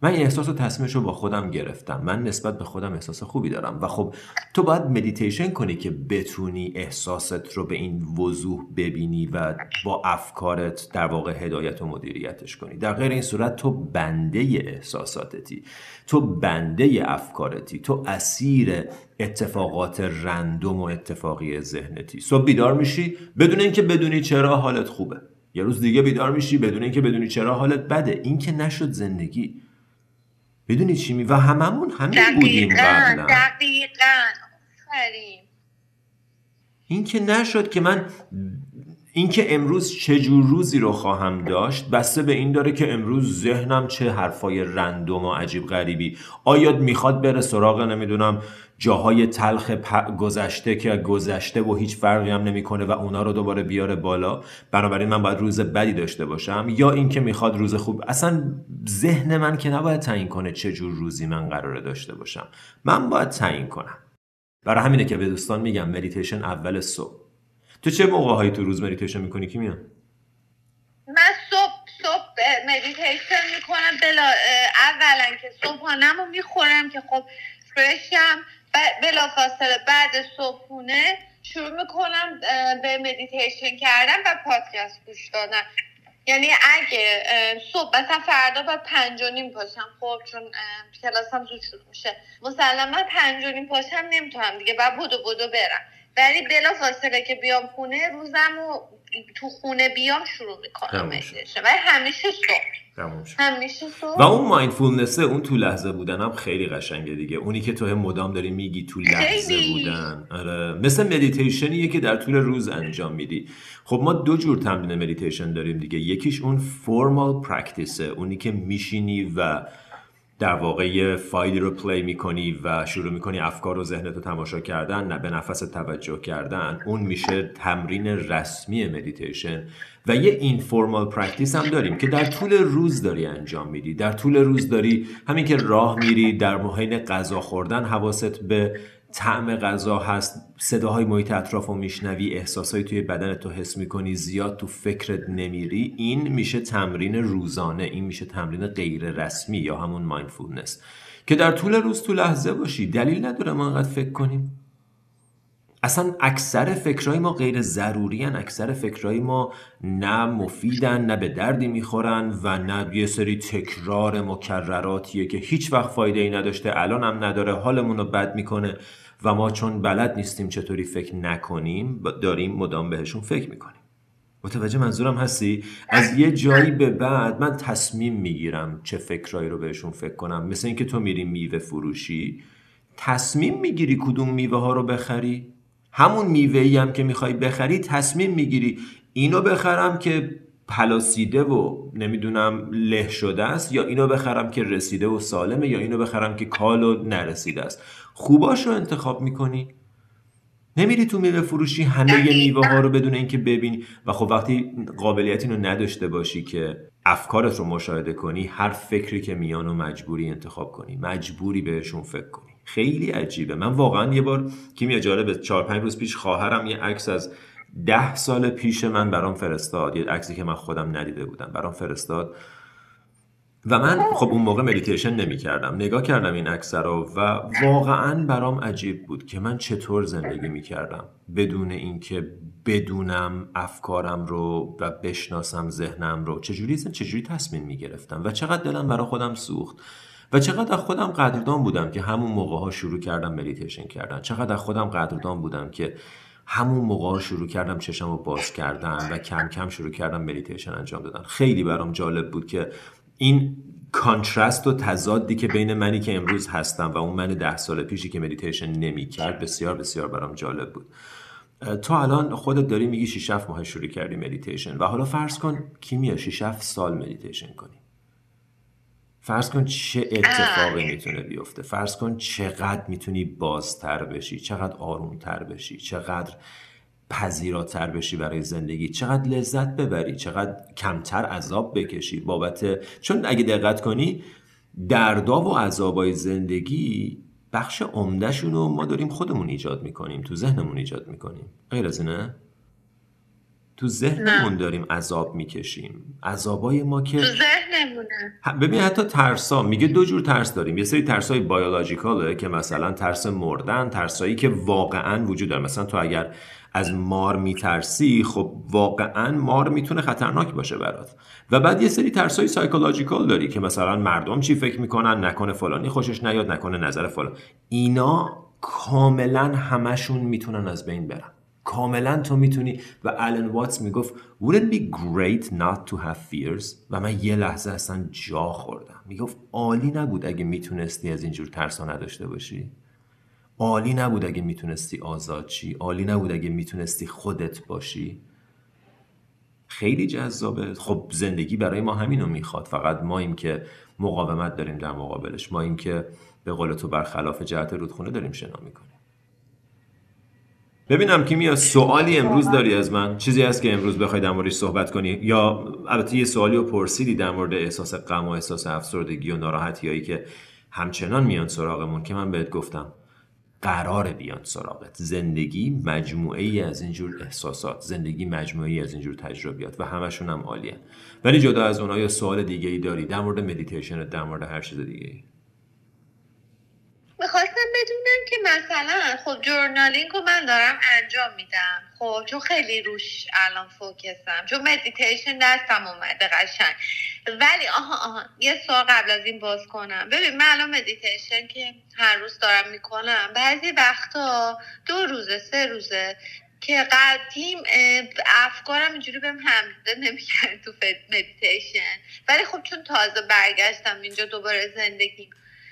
من این احساس و تصمیمش رو با خودم گرفتم، من نسبت به خودم احساس خوبی دارم. و خب تو باید مدیتیشن کنی که بتونی احساست رو به این وضوح ببینی و با افکارت در واقع هدایت و مدیریتش کنی. در غیر این صورت تو بنده احساساتتی، تو بنده افکارتی، تو اسیر اتفاقات رندوم و اتفاقی ذهنتی. صبح بیدار میشی بدون اینکه بدونی چرا حالت خوبه، یه روز دیگه بیدار میشی بدون اینکه بدونی چرا حالت بده. این که نشد زندگی. بدونی چی و هممون همین بودیم قبلا. دقیقاً. این که نشد که من، این که امروز چه جور روزی رو خواهم داشت بسته به این داره که امروز ذهنم چه حرفای رندوم و عجیب غریبی، آیا میخواد بره سراغ نمیدونم جاهای تلخ گذشته که گذشته و هیچ فرقی هم نمیکنه و اونا رو دوباره بیاره بالا، بنابراین من باید روز بدی داشته باشم، یا این که میخواد روز خوب. اصلا ذهن من که نباید تعیین کنه چه جور روزی من قراره داشته باشم، من باید تعیین کنم. برای همینه که به دوستان میگم مدیتیشن اول صبح. تو چه موقع‌هایی تو روز مدیتیشن می‌کنی کیمیا؟ من صبح مدیتیشن می‌کنم. اولاً که صبحانه‌مو می‌خورم که خب فرشم، بلافاصله بعد صبحونه شروع می‌کنم به مدیتیشن کردن و پادکست گوش دادن. یعنی اگه صبح مثلا فردا باید 5:30 پاشم، خب چون کلاسم زود شروع میشه، مسلماً 5:30 پاشم نمیتونم دیگه، بعد بدو برم. ولی بلافاصله که بیام خونه، روزم رو تو خونه بیام شروع میکنم. ولی همیشه صبح و اون مایندفولنسه، اون تو لحظه بودنم خیلی قشنگه دیگه، اونی که تو هم مدام داری میگی تو لحظه بودن. آره، مثل مدیتیشنیه که در طول روز انجام میدی. خب ما دو جور تمرین مدیتیشن داریم دیگه، یکیش اون فورمال پرکتیسه، اونی که میشینی و در واقع فایلی رو پلی میکنی و شروع میکنی افکار و ذهنت رو تماشا کردن، به نفس توجه کردن، اون میشه تمرین رسمی مدیتیشن. و یه اینفورمال پرکتیس هم داریم که در طول روز داری انجام میدی، در طول روز داری، همین که راه میری، در محین غذا خوردن حواست به طعم غذا هست، صداهای محیط اطراف رو میشنوی، احساسایی توی بدنت رو حس میکنی، زیاد تو فکرت نمیری. این میشه تمرین روزانه، این میشه تمرین غیر رسمی یا همون مایندفولنس، که در طول روز تو لحظه باشی. دلیل نداره ما انقدر فکر کنیم، اصلا اکثر فکرهای ما غیر ضروری هن، اکثر فکرهای ما نه مفیدن، نه به دردی میخورن و نه یه سری تکرار مکرراتیه که هیچ وقت فایده ای نداشته، الان هم نداره، حالمون رو بد میکنه و ما چون بلد نیستیم چطوری فکر نکنیم داریم مدام بهشون فکر میکنیم. متوجه منظورم هستی؟ از یه جایی به بعد من تصمیم میگیرم چه فکرهایی رو بهشون فکر کنم. مثل اینکه تو میری میوه فروشی، تصمیم میگیری کدوم میوه ها رو بخری، همون میوه‌ای هم که میخوای بخری تصمیم میگیری اینو بخرم که پلاسیده و نمیدونم له شده است، یا اینو بخرم که رسیده و سالمه، یا اینو بخرم که کال و نرسیده است. خوباشو انتخاب میکنی، نمیری تو میوه فروشی همه میوه ها رو بدون اینکه ببینی. و خب وقتی قابلیت اینو نداشته باشی که افکارت رو مشاهده کنی، هر فکری که میانو مجبوری انتخاب کنی، مجبوری بهشون فکر کنی. خیلی عجیبه. من واقعا یه بار کیمیا جالبه، 4-5 روز پیش خواهرم یه عکس از 10 سال پیش من برام فرستاد، یه عکسی که من خودم ندیده بودم برام فرستاد و من خب اون موقع مدیتیشن نمی کردم. نگاه کردم این عکس رو و واقعا برام عجیب بود که من چطور زندگی می کردم بدون اینکه بدونم افکارم رو و بشناسم ذهنم رو، چجوری تصمیم می گرفتم و چقدر دلم برا خودم سوخت و چقدر خودم قدردان بودم که همون موقع‌ها شروع کردم مدیتیشن کردن، چقدر خودم قدردان بودم که همون موقع‌ها شروع کردم چشمو باز کردن و کم کم شروع کردم مدیتیشن انجام دادن. خیلی برام جالب بود که این کانترست و تضادی که بین منی که امروز هستم و اون من 10 سال پیشی که مدیتیشن نمی‌کرد بسیار بسیار برام جالب بود. تو الان خودت داری میگی 6-7 ماه شروع کردی مدیتیشن و حالا فرض کن کیمیا 6-7 سال مدیتیشن کنی، فرض کن چه اتفاقی میتونه بیفته، فرض کن چقدر میتونی بازتر بشی، چقدر آرومتر بشی، چقدر پذیراتر بشی برای زندگی، چقدر لذت ببری، چقدر کمتر عذاب بکشی بابت، چون اگه دقت کنی دردا و عذابای زندگی بخش عمده‌شون رو ما داریم خودمون ایجاد میکنیم، تو ذهنمون ایجاد میکنیم، غیر از اینه؟ تو ذهنمون داریم عذاب میکشیم، عذابای ما که تو ذهنمونه. ببین حتی ترسا، میگه دو جور ترس داریم، یه سری ترسای بیولوژیکاله که مثلا ترس مردن، ترسایی که واقعا وجود داره، مثلا تو اگر از مار میترسی خب واقعا مار میتونه خطرناک باشه برات. و بعد یه سری ترسای سایکولوژیکال داری که مثلا مردم چی فکر میکنن، نکنه فلانی خوشش نیاد، نکنه نظر فلان، اینا کاملا همشون میتونن از بین برن، کاملا تو میتونی. و آلن واتس میگفت wouldn't it be great not to have fears، و من یه لحظه اصلا جا خوردم، میگفت عالی نبود اگه میتونستی از اینجور ترسا نداشته باشی، عالی نبود اگه میتونستی آزاد شی، عالی نبود اگه میتونستی خودت باشی. خیلی جذابه. خب زندگی برای ما همینو میخواد، فقط ما این که مقاومت داریم در مقابلش، ما این که به قول تو برخلاف جهت رودخونه داریم شنا میکنیم. ببینم کیمیا سوالی امروز داری از من؟ چیزی هست که امروز بخوای در موردش صحبت کنی؟ یا البته یه سوالی رو پرسیدی در مورد احساس غم و احساس افسردگی و ناراحتیایی که همچنان میان سراغمون، که من بهت گفتم قراره بیان سراغت. زندگی مجموعه‌ای از اینجور احساسات، زندگی مجموعه‌ای از اینجور تجربیات و همشون هم عالیه. ولی جدا از اونها یا سوال دیگه‌ای داری در مورد مدیتیشن، در مورد هر چیز دیگه‌ای؟ میخواستم بدونم که مثلا خب جورنالینگ رو من دارم انجام میدم، خب چون خیلی روش الان فوکسم، چون مدیتیشن دستم اومده قشنگ. ولی یه سوال قبل از این باز کنم. ببین من الان مدیتیشن که هر روز دارم میکنم، بعضی وقتا 2 روزه 3 روزه که قدیم افکارم اینجوری بهم همزده نمیکرد تو مدیتیشن، ولی خب چون تازه برگشتم اینجا دوباره زندگی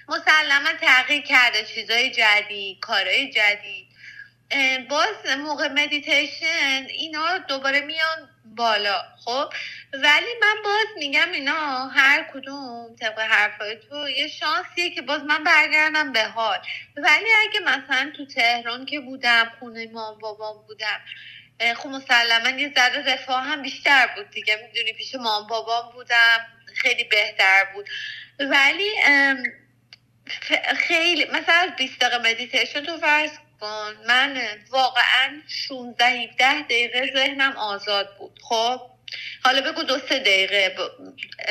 مسلما تغییر کرده، چیزای جدید، کارهای جدید، باز موقع مدیتیشن اینا دوباره میان بالا. خب ولی من باز میگم اینا هر کدوم طبق حرفای تو یه شانسیه که باز من برگردم به حال. ولی اگه مثلا تو تهران که بودم، خونه مام بابام بودم، خب مسلما یه ذره رفاه هم بیشتر بود دیگه، میدونی پیش مام بابام بودم خیلی بهتر بود. ولی خیلی مثلا 20 دقیقه مدیتیشن تو فرض کن، من واقعا 16-17 دقیقه ذهنم آزاد بود. خب حالا بگو 2-3 دقیقه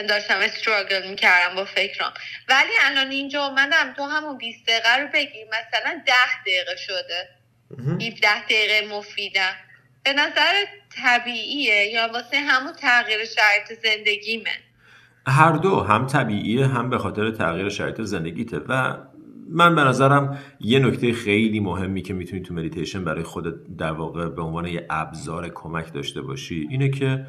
داشتم استراگل میکردم با فکرام، ولی الان اینجا اومدم تو همون 20 دقیقه رو بگیر مثلا 10 دقیقه شده، 17 دقیقه مفیدم. به نظر طبیعیه یا واسه همون تغییر شرایط زندگیمه؟ هر دو، هم طبیعیه هم به خاطر تغییر شرایط زندگیته. و من به نظرم یه نکته خیلی مهمی که میتونی تو مدیتیشن برای خودت در واقع به عنوان یه ابزار کمک داشته باشی اینه که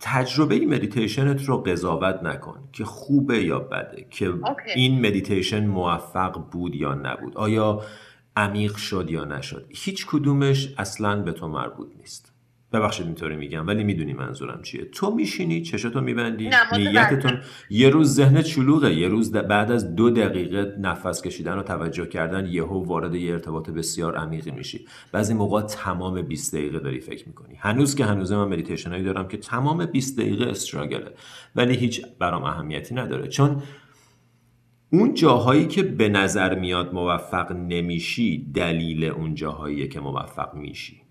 تجربه مدیتیشنت رو قضاوت نکن که خوبه یا بده، که این مدیتیشن موفق بود یا نبود، آیا عمیق شد یا نشد. هیچ کدومش اصلاً به تو مربوط نیست. ببخشید اینطوری میگم ولی میدونی منظورم چیه. تو میشینی، چشاتو میبندی، نیتتون، یه روز ذهنت شلوغه، یه روز بعد از 2 دقیقه نفس کشیدن و توجه کردن یهو وارد یه ارتباط بسیار عمیقی میشی. بعضی موقع تمام 20 دقیقه داری فکر میکنی. هنوز من مدیتیشنایی دارم که تمام 20 دقیقه استراگله، ولی هیچ برام اهمیتی نداره، چون اون جاهایی که به نظر میاد موفق نمیشی دلیل اون جاهاییه که موفق میشی.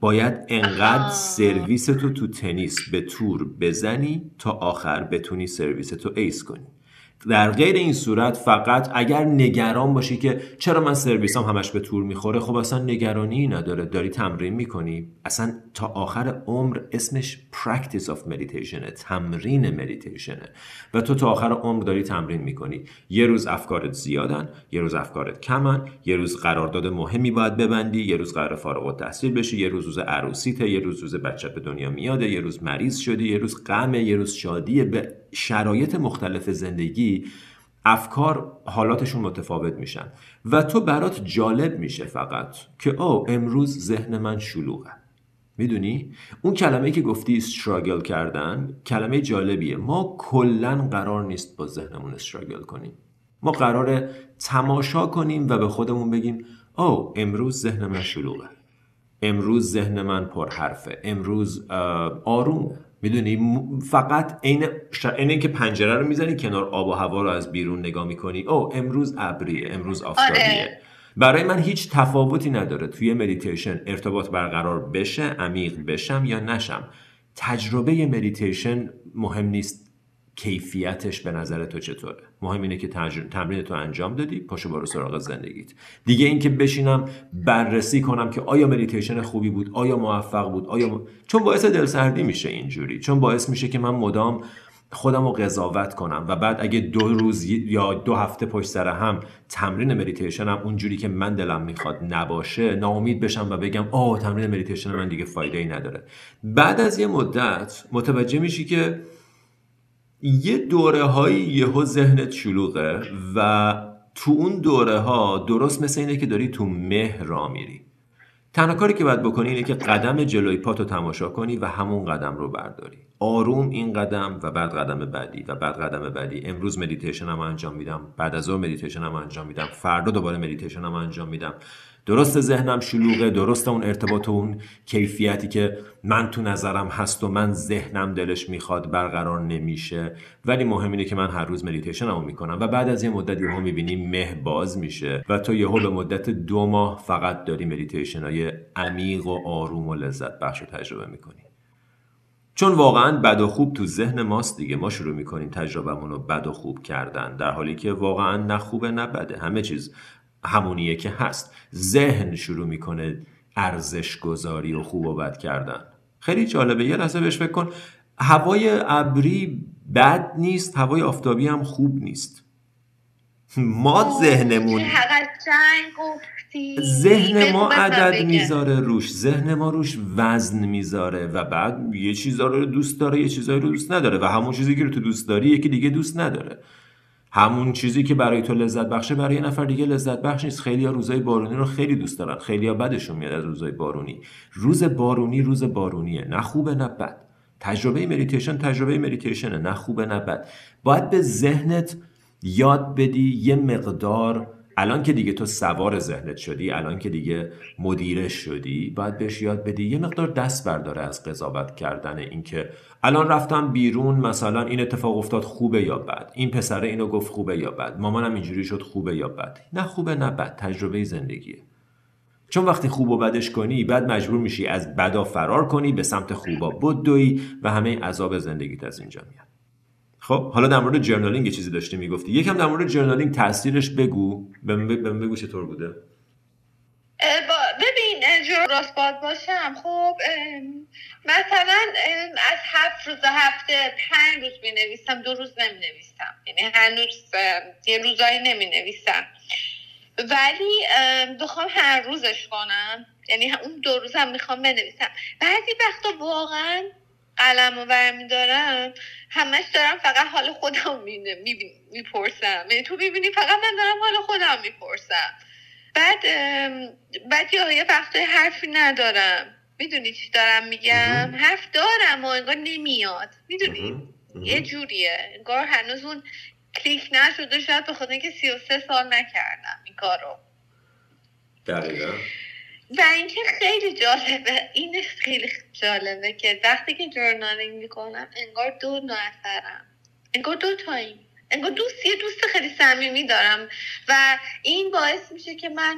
باید انقدر سرویس تو تنیس به تور بزنی تا آخر بتونی سرویس تو ایس کنی. در غیر این صورت فقط اگر نگران باشی که چرا من سرویسم همش به تور میخوره، خب اصلا نگرانی نداره، داری تمرین میکنی. اصلا تا آخر عمر اسمش practice of meditation، تمرین مدیتیشنه و تو تا آخر عمر داری تمرین میکنی. یه روز افکارت زیادن، یه روز افکارت کمن، یه روز قرارداد مهمی باید ببندی، یه روز قرار فارغ التحصیل بشی، یه روز عروسیته، یه روز بچه به دنیا میاده، یه روز مریض شدی، یه روز غم، یه روز شادیه. به شرایط مختلف زندگی افکار حالاتشون متفاوت میشن و تو برات جالب میشه فقط که امروز ذهن من شلوغه. میدونی اون کلمه‌ای که گفتی استراگل کردن کلمه جالبیه. ما کلن قرار نیست با ذهنمون استراگل کنیم، ما قراره تماشا کنیم و به خودمون بگیم امروز ذهن من شلوغه، امروز ذهن من پرحرفه، امروز آرومه. میدونی فقط اینه که پنجره رو میزنی کنار، آب و هوا رو از بیرون نگاه میکنی، امروز ابریه، امروز آفتابیه. برای من هیچ تفاوتی نداره توی مدیتیشن ارتباط برقرار بشه، عمیق بشم یا نشم. تجربه مدیتیشن مهم نیست کیفیتش به نظر تو چطوره، مهم اینه که تمرین تو انجام دادی، پاشو برو سراغ زندگیت دیگه. این که بشینم بررسی کنم که آیا مدیتیشن خوبی بود، آیا موفق بود، چون باعث دلسردی میشه اینجوری، چون باعث میشه که من مدام خودم رو قضاوت کنم و بعد اگه 2 روز یا 2 هفته پشت سر هم تمرین مدیتیشنم اونجوری که من دلم میخواد نباشه، ناامید بشم و بگم تمرین مدیتیشن من دیگه فایده‌ای نداره. بعد از یه مدت متوجه میشی که یه دوره هایی یهو ذهنت شلوغه و تو اون دوره ها درست مثل اینه که داری تو مه را میری. تنها کاری که باید بکنی اینه که قدم جلوی پاتو تماشا کنی و همون قدم رو برداری، آروم این قدم و بعد قدم بعدی و بعد قدم بعدی. امروز مدیتیشنم انجام میدم، بعد از اون مدیتیشنم انجام میدم، فردا دوباره مدیتیشنم انجام میدم. درست ذهنم شلوغه، درست اون ارتباط و اون کیفیتی که من تو نظرم هست و من ذهنم دلش میخواد برقرار نمیشه، ولی مهم اینه که من هر روز مدیتیشنمو میکنم و بعد از یه مدت یهو میبینی مه باز میشه و تو یهو به مدت 2 ماه فقط داری مدیتیشنای عمیق و آروم و لذت بخش رو تجربه میکنی. چون واقعا بد و خوب تو ذهن ماست دیگه. ما شروع میکنیم تجربهمون رو بد و خوب کردن، در حالی که واقعا نه خوبه نه بده، همه چیز همونیه که هست. ذهن شروع میکنه ارزش گذاری و خوب و بد کردن. خیلی جالبه، یه لحظه بهش فکر کن. هوای ابری بد نیست، هوای آفتابی هم خوب نیست. ما ذهنمون وقتی ذهن ما عدد میذاره روش، ذهن ما روش وزن میذاره و بعد یه چیزا رو دوست داره، یه چیزایی رو دوست نداره و همون چیزی که رو تو دوست داری یکی دیگه دوست نداره. همون چیزی که برای تو لذت بخشه برای یه نفر دیگه لذت بخش نیست. خیلی‌ها روزای بارونی رو خیلی دوست دارن، خیلی‌ها بدشون میاد از روزای بارونی. روز بارونیه، نه خوبه نه بد. تجربه مدیتیشن نه خوبه نه بد. باید به ذهنت یاد بدی یه مقدار، الان که دیگه تو سوار ذهنت شدی، الان که دیگه مدیرش شدی، باید بهش یاد بدی یه مقدار دست برداره از قضاوت کردن. این که الان رفتم بیرون، مثلا این اتفاق افتاد، خوبه یا بد؟ این پسره اینو گفت، خوبه یا بد؟ مامانم اینجوری شد، خوبه یا بد؟ نه خوبه نه بد، تجربه زندگیه. چون وقتی خوب و بدش کنی، بعد مجبور میشی از بدا فرار کنی به سمت خوبا بدوی و همه عذاب زندگیت از اینجا میاد. خب حالا در مورد جرنالینگ چیزی داشتی میگفتی، یکم در مورد جرنالینگ تاثیرش بگو، بهم بگو چطور بوده. ببین جو راست باز باشم، خب مثلا از 7 روز هفته 5 روز مینویسم، 2 روز نمینویسم، یعنی هنوز یه روزایی نمینویسم، ولی بخوام هر روزش کنم، یعنی اون 2 روزم میخوام بنویسم. بعضی وقتا واقعا قلمو برمیدارم، همش دارم فقط حال خودم میپرسم، یعنی تو میبینی فقط من دارم حال خودم میپرسم. بعد یه وقتای حرفی ندارم، میدونی چی دارم میگم؟ حرف دارم و انگار نمیاد، میدونی یه جوریه انگار هنوز اون کلیک نشده، شاید به خاطر اینکه 33 سال نکردم این کارو. دقیقا. و اینکه خیلی جالبه، اینش خیلی جالبه که وقتی که جورنالینگ میکنم انگار 2 نفرم، انگار 2 تاییم، انگار یه دوست خیلی صمیمی دارم و این باعث میشه که من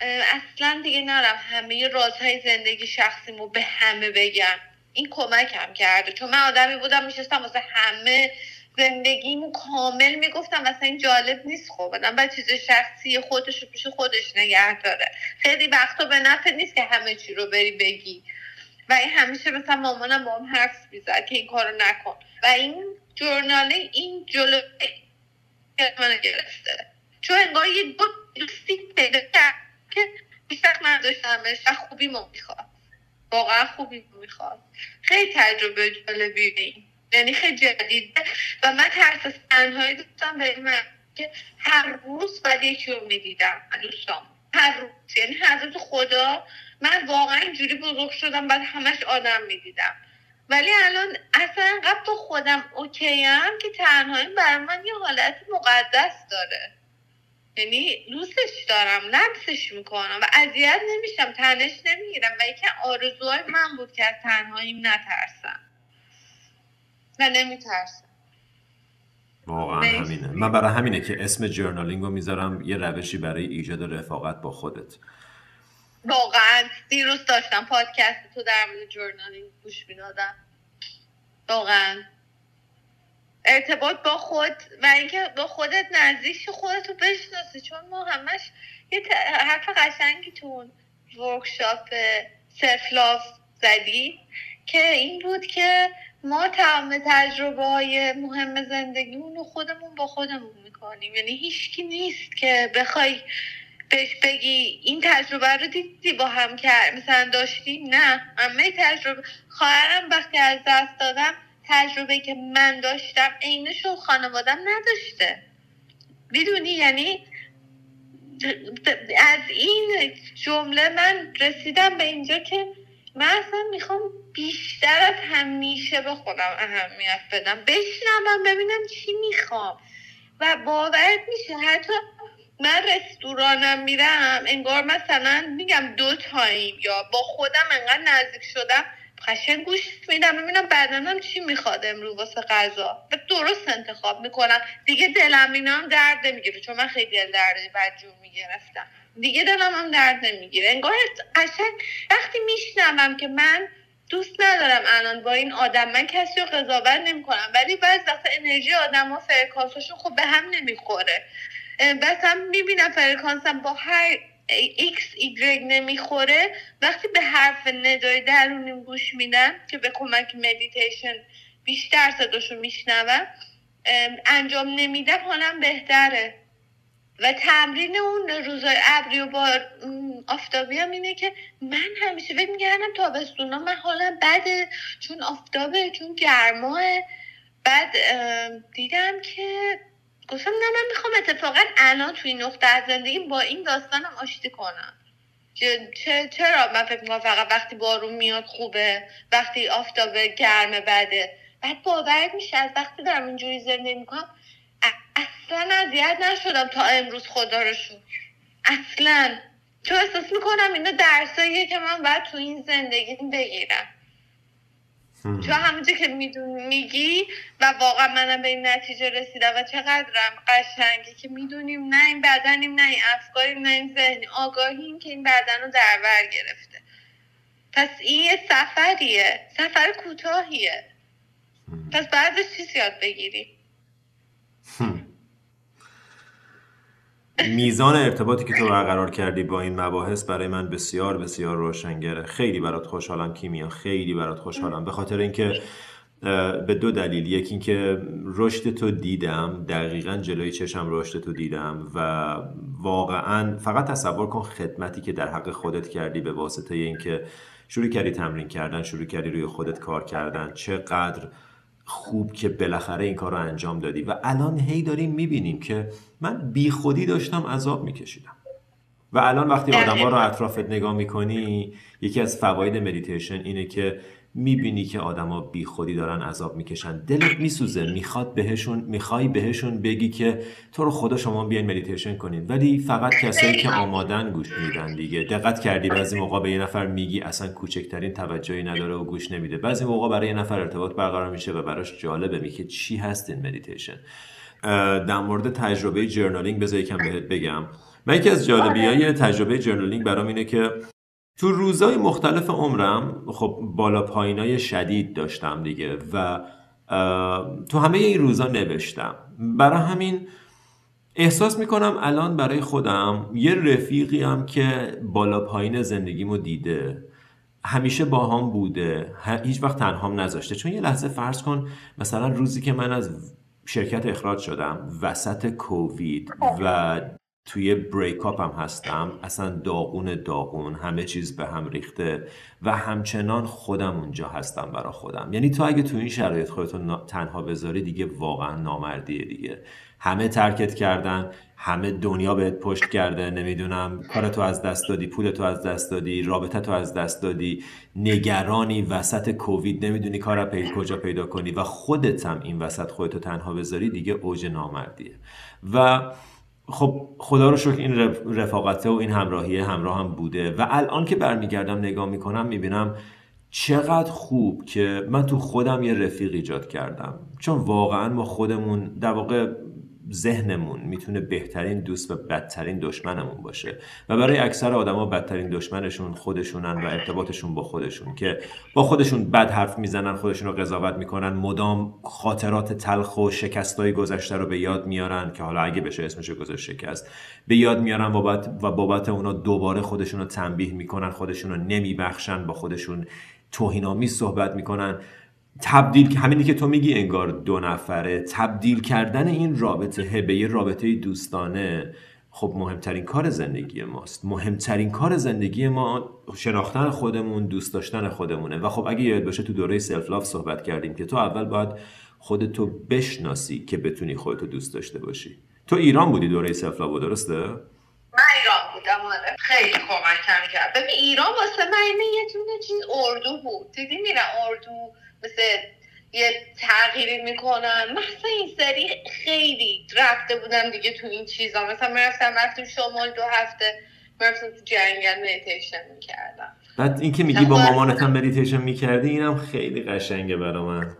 اصلا دیگه نرم همه رازهای زندگی شخصیمو به همه بگم. این کمکم کرده، چون من آدمی بودم میشستم واسه همه زندگیمو کامل میگفتم، مثلا این جالب نیست. خب آدم باید چیز شخصی خودش رو پیش خودش نگه داره، خیلی وقتا به نفع نیست که همه چی رو بری بگی. و این همیشه مثلا مامانم با هم حرف میزد که این کارو نکن و این جورنالینگ این جلوی منو گرفته، چون انگار یه دوستی پیدا کرد که بیشتر من داشتمش و خوبیمو میخواد، واقعا خوبیمو میخواد. خیلی تجربه جالبی، یعنی خیلی جدیده و من ترس تنهایی داشتم به این که هر روز بعد یکی رو میدیدم دوستام، هر روز، یعنی حضرت خدا من واقعا اینجوری بزرگ شدم، بعد همش آدم میدیدم. ولی الان اصلا قبل تو خودم اوکیم که تنهایی برای من یه حالت مقدس داره، یعنی دوستش دارم، لمسش میکنم و اذیت نمیشم، تنش نمیگیرم و یکی آرزوهای من بود که از تنهاییم نترسم و نمیترسم. واقعا همینه، من برای همینه که اسم جورنالینگ رو میذارم یه روشی برای ایجاد رفاقت با خودت. واقعا دیروز داشتم پادکست تو در مورد جورنالینگ گوش میدادم، واقعا ارتباط با خود و اینکه با خودت نزدیک، خودت رو بشناسی، چون ما همش یه حرف قشنگی تو ورکشاپ سلف لاف زدی که این بود که ما تمام تجربه های مهم زندگیمون رو خودمون با خودمون میکنیم، یعنی هیچکی نیست که بخوای بهش بگی این تجربه رو دیدی با هم که مثلا داشتیم، نه، همه تجربه. خواهرم وقتی از دست دادم، تجربه که من داشتم عینشو خانوادم نداشته، میدونی؟ یعنی از این جمله من رسیدم به اینجا که من اصلا میخوام بیشتر از همیشه به خودم اهمیت بدم، بشنوم ببینم چی میخوام. و باورت میشه حتی من رستورانم میرم، انگار مثلا میگم 2 تاییم یا با خودم انقدر نزدیک شدم، قشنگ گوش میدم ببینم بدنم چی میخواد امروز واسه غذا و درست انتخاب میکنم. دیگه دلم اینام درد نمیگیره، چون من خیلی دل درد بدجور میگرفتم، دیگه دلم هم درد نمیگیره. انگار قشنگ وقتی میشنوم که من دوست ندارم الان با این آدم، من کسی رو قضاوت نمیکنم، ولی بعض وقتا انرژی آدم‌ها فرکانسشون خب به هم نمیخوره، بس هم میبینم فرکانسم با هر ایکس ایگرگ نمیخوره، وقتی به حرف ندای درونیم گوش میدم که به کمک مدیتیشن بیشتر صداشو میشنوم، انجام نمیدم، حالم بهتره. و تمرین اون روزای ابری و با آفتابی هم اینه که من همیشه فکر می‌کردم تابستونا من حالم بده چون آفتابه، چون گرما. بعد دیدم که گفتم نه، من میخوام اتفاقا الان توی نقطه از زندگیم با این داستانم آشتی کنم. چرا من فکر میکنم فقط وقتی بارون میاد خوبه، وقتی آفتابه گرمه بده. بعد باورت میشه از وقتی دارم اینجوری زندگی میکنم اصلا اذیت نشدم تا امروز، خدا رو شکر. اصلا تو احساس میکنم اینا درساییه که من باید تو این زندگی بگیرم. چون همونجور که میگی و واقعا منم به این نتیجه رسیدم و چقدرم قشنگه که میدونیم نه این بدنیم، نه این افکاریم، نه این ذهنی، آگاهیم که این بدن رو درور گرفته. پس این یه سفریه، سفر کوتاهیه، پس باید چیز یاد بگیریم. میزان ارتباطی که تو برقرار کردی با این مباحث برای من بسیار بسیار روشنگره. خیلی برات خوشحالم کیمیا، خیلی برات خوشحالم، به خاطر اینکه به دو دلیل. یکی اینکه رشد تو دیدم، دقیقاً جلوی چشم رشد تو دیدم و واقعاً فقط تصور کن خدمتی که در حق خودت کردی به واسطه اینکه شروع کردی تمرین کردن، شروع کردی روی خودت کار کردن. چقدر خوب که بالاخره این کار رو انجام دادی و الان هی داریم میبینیم که من بی خودی داشتم عذاب میکشیدم. و الان وقتی آدم ها رو اطرافت نگاه میکنی، یکی از فواید مدیتیشن اینه که میبینی که آدم ها بی خودی دارن عذاب میکشن. دلت میسوزه، میخوای بهشون بگی که تو رو خدا شما بیاین مدیتیشن کنین، ولی فقط کسایی که آمادن گوش میدن دیگه. دقت کردی بعضی موقع به یه نفر میگی اصلا کوچکترین توجهی نداره و گوش نمیده، بعضی موقع برای یه نفر ارتباط برقرار میشه و براش جالبه، میگه چی هست این مدیتیشن. در مورد تجربه جرنالینگ بذار یکم بهت بگم. من یکی از جالبی‌های تجربه جرنالینگ برام اینه که تو روزهای مختلف عمرم خب بالا پایینای شدید داشتم دیگه و تو همه این روزا نوشتم. برای همین احساس میکنم الان برای خودم یه رفیقی هم که بالا پایین زندگیمو دیده، همیشه باهام بوده، هیچ وقت تنهام نذاشته. چون یه لحظه فرض کن مثلا روزی که من از شرکت اخراج شدم وسط کووید و توی بریک اپ هم هستم، اصلا داغون همه چیز به هم ریخته و همچنان خودم اونجا هستم برا خودم. یعنی تو اگه تو این شرایط خودتو تنها بذاری دیگه واقعا نامردیه دیگه. همه ترکت کردن، همه دنیا بهت پشت کرده، نمیدونم کارتو از دست دادی، پولتو از دست دادی، رابطتو از دست دادی، نگرانی وسط کووید، نمیدونی کارا کجا پیدا کنی و خودت هم این وسط خودتو تنها بذاری دیگه اوج نامردیه. و خب خدا رو شکر این رفاقته و این همراهیه همراه هم بوده و الان که برمیگردم نگاه میکنم میبینم چقدر خوب که من تو خودم یه رفیق ایجاد کردم. چون واقعا ما خودمون در واقع ذهنمون میتونه بهترین دوست و بدترین دشمنمون باشه و برای اکثر آدما بدترین دشمنشون خودشونن و ارتباطشون با خودشون که با خودشون بد حرف میزنن، خودشون رو قضاوت میکنن، مدام خاطرات تلخ و شکستای گذشته رو به یاد میارن که حالا اگه بشه اسمشو گذاشت شکست، به یاد میارن و بابت اونا دوباره خودشون رو تنبیه میکنن، خودشون رو نمیبخشن، با خودشون توهین‌آمیز صحبت میکنن. تبدیل همینی که تو میگی انگار دو نفره، تبدیل کردن این رابطه به یه رابطه دوستانه خب مهمترین کار زندگی ماست. مهمترین کار زندگی ما شناختن خودمون، دوست داشتن خودمونه. و خب اگه یاد باشه تو دوره سلف لاف صحبت کردیم که تو اول باید خودتو بشناسی که بتونی خودتو دوست داشته باشی. تو ایران بودی دوره سلف لاف، درسته؟ من ایران بودم. آره خیلی کمکم کرد. ببین ایران واسه من یه دونه چیز اردو بود. دیدی میرن اردو مثل یه تغییری میکنن. مثلا این سری خیلی رفته بودم دیگه تو این چیزا. مثلا رفتم شمال 2 هفته، رفتم تو جنگل مدیتیشن میکردم. بعد این که میگی با مامانتم مدیتیشن میکردی، اینم خیلی قشنگه برا من.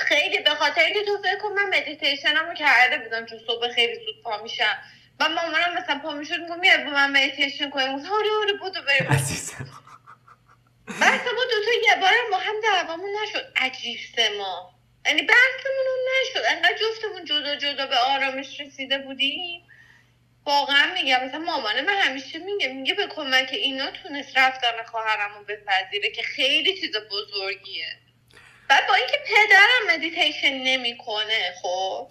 خیلی به خاطر اینکه تو فکر کنم من مدیتیشنمو کرده بودم چون صبح خیلی زود پا میشم و مامانم مثلا پا میشد میگم میاد با من مدیتیشن کنیم. آره بودو بریم عزیزم. بحث ما دوتا یه بارم با هم دعوامون نشد. عجیب ما، یعنی بحثمون اون نشد، انقدر جفتمون جدا جدا به آرامش رسیده بودیم. واقعا میگم مثلا مامانه من همیشه میگه به کمک اینا تونست رفتن خواهرمو بپذیره که خیلی چیز بزرگیه. بعد با اینکه پدرم مدیتیشن نمی کنه خب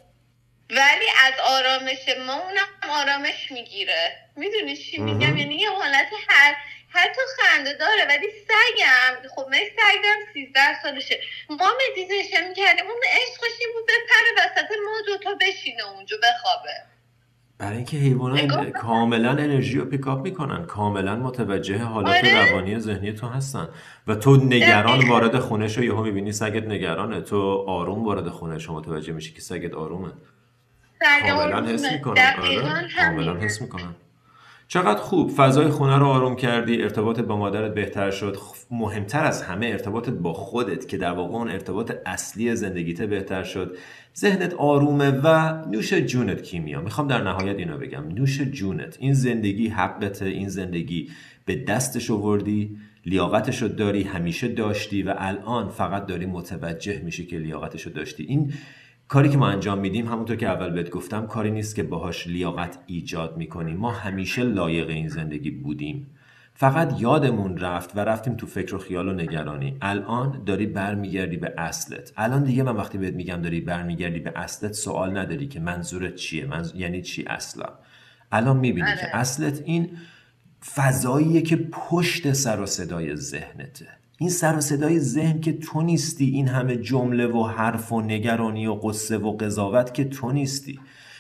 ولی از آرامش ما اونم آرامش میگیره. میدونی چی میگم؟ یعنی یه حالت هر حتی خنده داره. ولی سگم، خب من سگم 13 سالشه، ما مدیتیشن میکردیم، اون عشقش این بود بپره وسط ما دوتا بشینه اونجا بخوابه، برای اینکه حیوانات کاملا انرژی رو پیکاپ میکنن، کاملا متوجه حالات روانی و ذهنی تو هستن و تو نگران وارد خونه شو، یهو میبینی سگت نگرانه، تو آروم وارد خونه شو، متوجه میشی که سگت آرومه، کاملا حس میکنن. آره کاملا حس میکنن. چقدر خوب، فضای خونه رو آروم کردی، ارتباطت با مادرت بهتر شد، مهمتر از همه ارتباطت با خودت که در واقع اون ارتباط اصلی زندگیته بهتر شد، ذهنت آرومه و نوش جونت کیمیا. میخوام در نهایت اینو بگم، نوش جونت، این زندگی حقته، این زندگی به دستش آوردی، لیاقتشو داری، همیشه داشتی و الان فقط داری متوجه میشی که لیاقتشو داشتی. این کاری که ما انجام میدیم، همونطور که اول بهت گفتم، کاری نیست که باهاش لیاقت ایجاد میکنیم. ما همیشه لایق این زندگی بودیم، فقط یادمون رفت و رفتیم تو فکر و خیال و نگرانی. الان داری برمیگردی به اصلت. الان دیگه من وقتی بهت میگم داری برمیگردی به اصلت، سوال نداری که منظورت چیه، یعنی چی اصلا. الان میبینی که اصلت این فضاییه که پشت سر و صدای ذهنته، این سر و صدای ذهن که تو نیستی، این همه جمله و حرف و نگرانی و قصه و قضاوت که تو نیستی.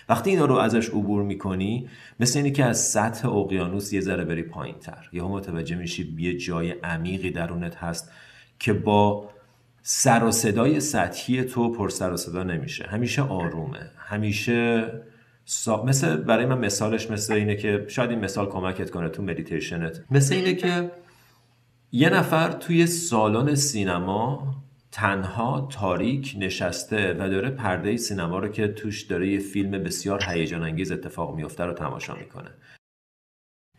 وقتی اینا رو ازش عبور میکنی، مثل اینی که از سطح اقیانوس یه ذره بری پایین تر، یهو متوجه میشی یه جای عمیقی درونت هست که با سر و صدای سطحی تو پر سر و صدا نمیشه، همیشه آرومه، همیشه مثل برای من مثالش مثل اینه که شاید این مثال کمکت کنه تو مدیتیشنت، مثل اینه که یه نفر توی سالن سینما تنها تاریک نشسته و داره پرده سینما رو که توش داره یه فیلم بسیار هیجان انگیز اتفاق میفته رو تماشا میکنه.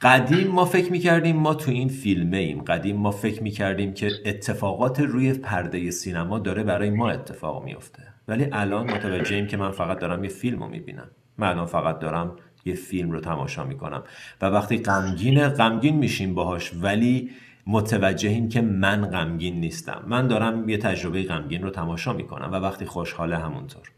قدیم ما فکر میکردیم ما تو این فیلمه ایم، قدیم ما فکر میکردیم که اتفاقات روی پرده سینما داره برای ما اتفاق میفته، ولی الان متوجهیم که من فقط دارم یه فیلم رو میبینم، من الان فقط دارم یه فیلم رو تماشا میکنم و وقتی غمگین میشیم باهاش، ولی متوجهیم که من غمگین نیستم، من دارم یه تجربه غمگین رو تماشا میکنم. و وقتی خوشحاله همونطور.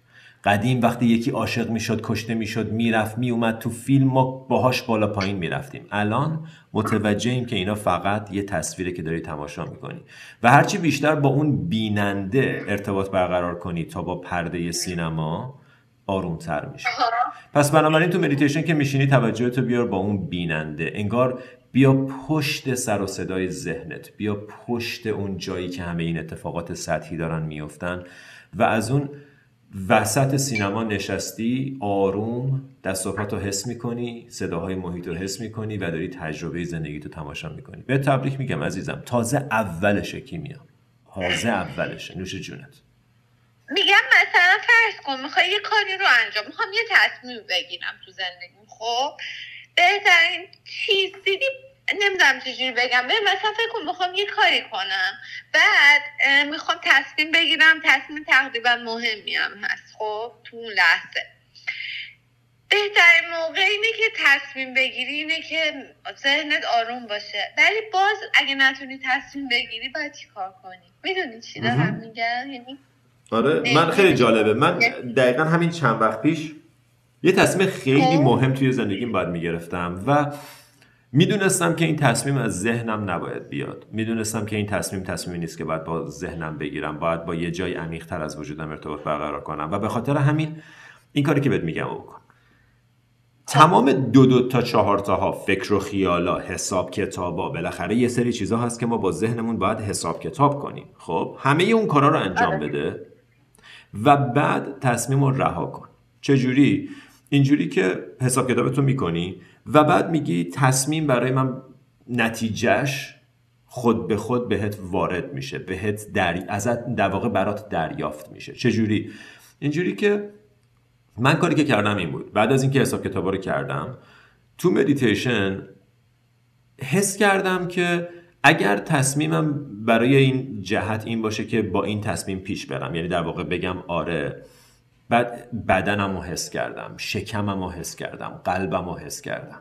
قدیم وقتی یکی عاشق میشد، کشته میشد، میرفت میومد تو فیلم، ما باهاش بالا پایین میرفتیم. الان متوجهیم که اینا فقط یه تصویره که داری تماشا میکنی و هرچی بیشتر با اون بیننده ارتباط برقرار کنی تا با پرده سینما، آرومتر میشه. پس بنابراین تو مدیتیشن که میشینی، توجهتو بیار با اون بیننده، انگار بیا پشت سر و صدای ذهنت، بیا پشت اون جایی که همه این اتفاقات سطحی دارن میفتن و از اون وسط سینما نشستی، آروم دست و پاتو حس میکنی، صداهای محیط رو حس میکنی و داری تجربه زندگیتو تماشا میکنی. به تبریک میگم عزیزم، تازه اولشه کیمیا، تازه اولشه، نوش جونت. میگم مثلا فرض کن میخوای یه کاری رو انجام، میخوام یه تصمیم بگیرم تو زندگیم، خب بهترین چیز دیدی، نمیدونم چجوری بگم، مثلا فکر کنم میخوام یه کاری کنم، بعد میخوام تصمیم بگیرم، تصمیم تقریبا مهمی هم هست، خب تو اون لحظه بهترین موقع اینه که تصمیم بگیری، اینه که ذهنت آروم باشه. ولی باز اگه نتونی تصمیم بگیری باید چی کار کنی؟ میدونی چی دارم میگم؟ یعنی آره، من خیلی جالبه، من دقیقا همین چند وقت پیش یه تصمیم خیلی مهم توی زندگیم باید میگرفتم و میدونستم که این تصمیم از ذهنم نباید بیاد، میدونستم که این تصمیمی نیست که باید با ذهنم بگیرم، باید با یه جای عمیق‌تر از وجودم ارتباط برقرار کنم و به خاطر همین این کاری که بهت میگم رو بکن. تمام دو تا چهار تاها، فکر و خیالا، حساب کتابا، بالاخره یه سری چیزا هست که ما با ذهنمون باید حساب کتاب کنیم، خب همه اون کارا رو انجام بده و بعد تصمیم رو رها کن. چجوری؟ اینجوری که حساب کتابتو میکنی و بعد میگی تصمیم برای من نتیجهش خود به خود بهت وارد میشه، بهت در واقع برات دریافت میشه. چجوری؟ اینجوری که من کاری که کردم این بود، بعد از اینکه حساب کتابا رو کردم، تو مدیتیشن حس کردم که اگر تصمیمم برای این جهت این باشه که با این تصمیم پیش برم، یعنی در واقع بگم آره، بعد بدنم رو حس کردم، شکمم رو حس کردم، قلبم رو حس کردم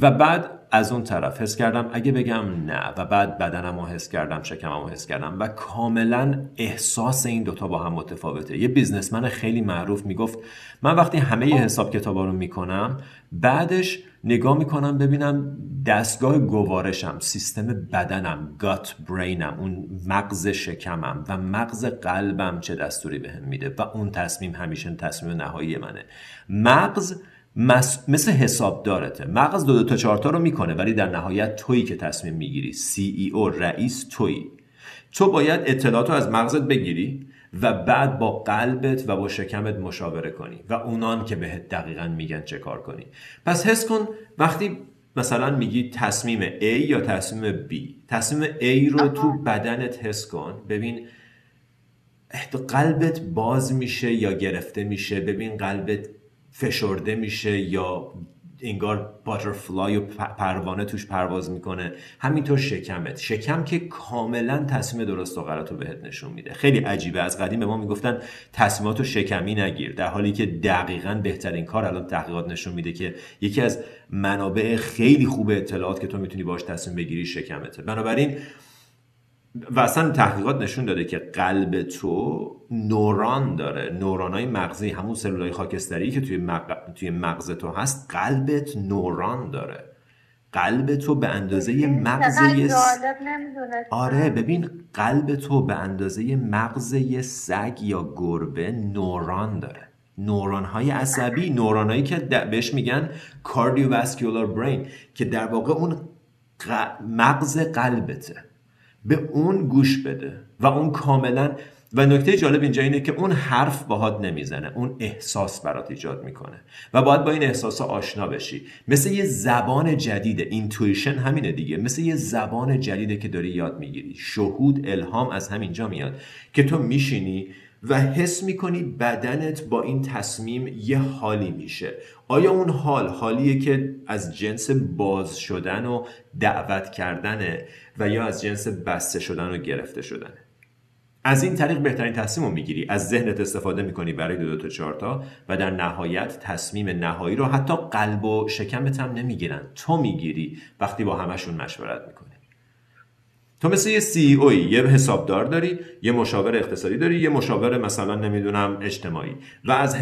و بعد از اون طرف حس کردم اگه بگم نه، و بعد بدنم رو حس کردم، شکمم رو حس کردم و کاملا احساس این دوتا با هم متفاوته. یه بیزنسمن خیلی معروف میگفت من وقتی همه حساب کتابا رو میکنم بعدش نگاه میکنم ببینم دستگاه گوارشم، سیستم بدنم، گات برینم، اون مغز شکمم و مغز قلبم چه دستوری بهم میده و اون تصمیم همیشه تصمیم نهایی منه. مغز مثل حساب دارته، مغز 2 تا 4 تا رو میکنه ولی در نهایت تویی که تصمیم میگیری، CEO، رئیس تویی. تو باید اطلاعاتو از مغزت بگیری و بعد با قلبت و با شکمت مشاوره کنی و اونان که بهت دقیقاً میگن چه کار کنی. پس حس کن وقتی مثلا میگی تصمیم A یا تصمیم B، تصمیم A رو تو بدنت حس کن، ببین قلبت باز میشه یا گرفته میشه، ببین قلبت فشرده میشه یا انگار باترفلای و پروانه توش پرواز میکنه. همینطور شکمت، شکم که کاملا تصمیم درست و غلطو بهت نشون میده. خیلی عجیبه، از قدیم به ما میگفتن تصمیماتو شکمی نگیر، در حالی که دقیقاً بهترین کار الان تحقیقات نشون میده که یکی از منابع خیلی خوب اطلاعات که تو میتونی باهاش تصمیم بگیری شکمته. بنابراین و اصلا تحقیقات نشون داده که قلب تو نوران داره، نورانای مغزی، همون سلولای خاکستری که توی مغز تو هست. قلبت نوران داره، قلب تو به اندازه مغز یه آره ببین، قلب تو به اندازه مغز یه سگ یا گربه نوران داره، نوران‌های عصبی، نورانایی که بهش میگن کاردیوواسکولار برین، که در واقع اون مغز قلبته. به اون گوش بده و اون کاملا، و نکته جالب اینجا اینه که اون حرف باهات نمیزنه، اون احساس برات ایجاد میکنه و باید با این احساس آشنا بشی. مثل یه زبان جدیده، اینتویشن همینه دیگه، مثل یه زبان جدیده که داری یاد میگیری. شهود، الهام از همینجا میاد که تو میشینی و حس میکنی بدنت با این تصمیم یه حالی میشه. آیا اون حال حالیه که از جنس باز شدن و دعوت کردنه و یا از جنس بسته شدن و گرفته شدنه؟ از این طریق بهترین تصمیم رو میگیری، از ذهنت استفاده میکنی برای 2 تا 4 تا و در نهایت تصمیم نهایی رو حتی قلب و شکمت هم نمیگیرن، تو میگیری وقتی با همشون مشورت میکنی. تو مثل یه CEOی، یه حسابدار داری، یه مشاور اقتصادی داری، یه مشاور مثلا نمیدونم اجتماعی، و از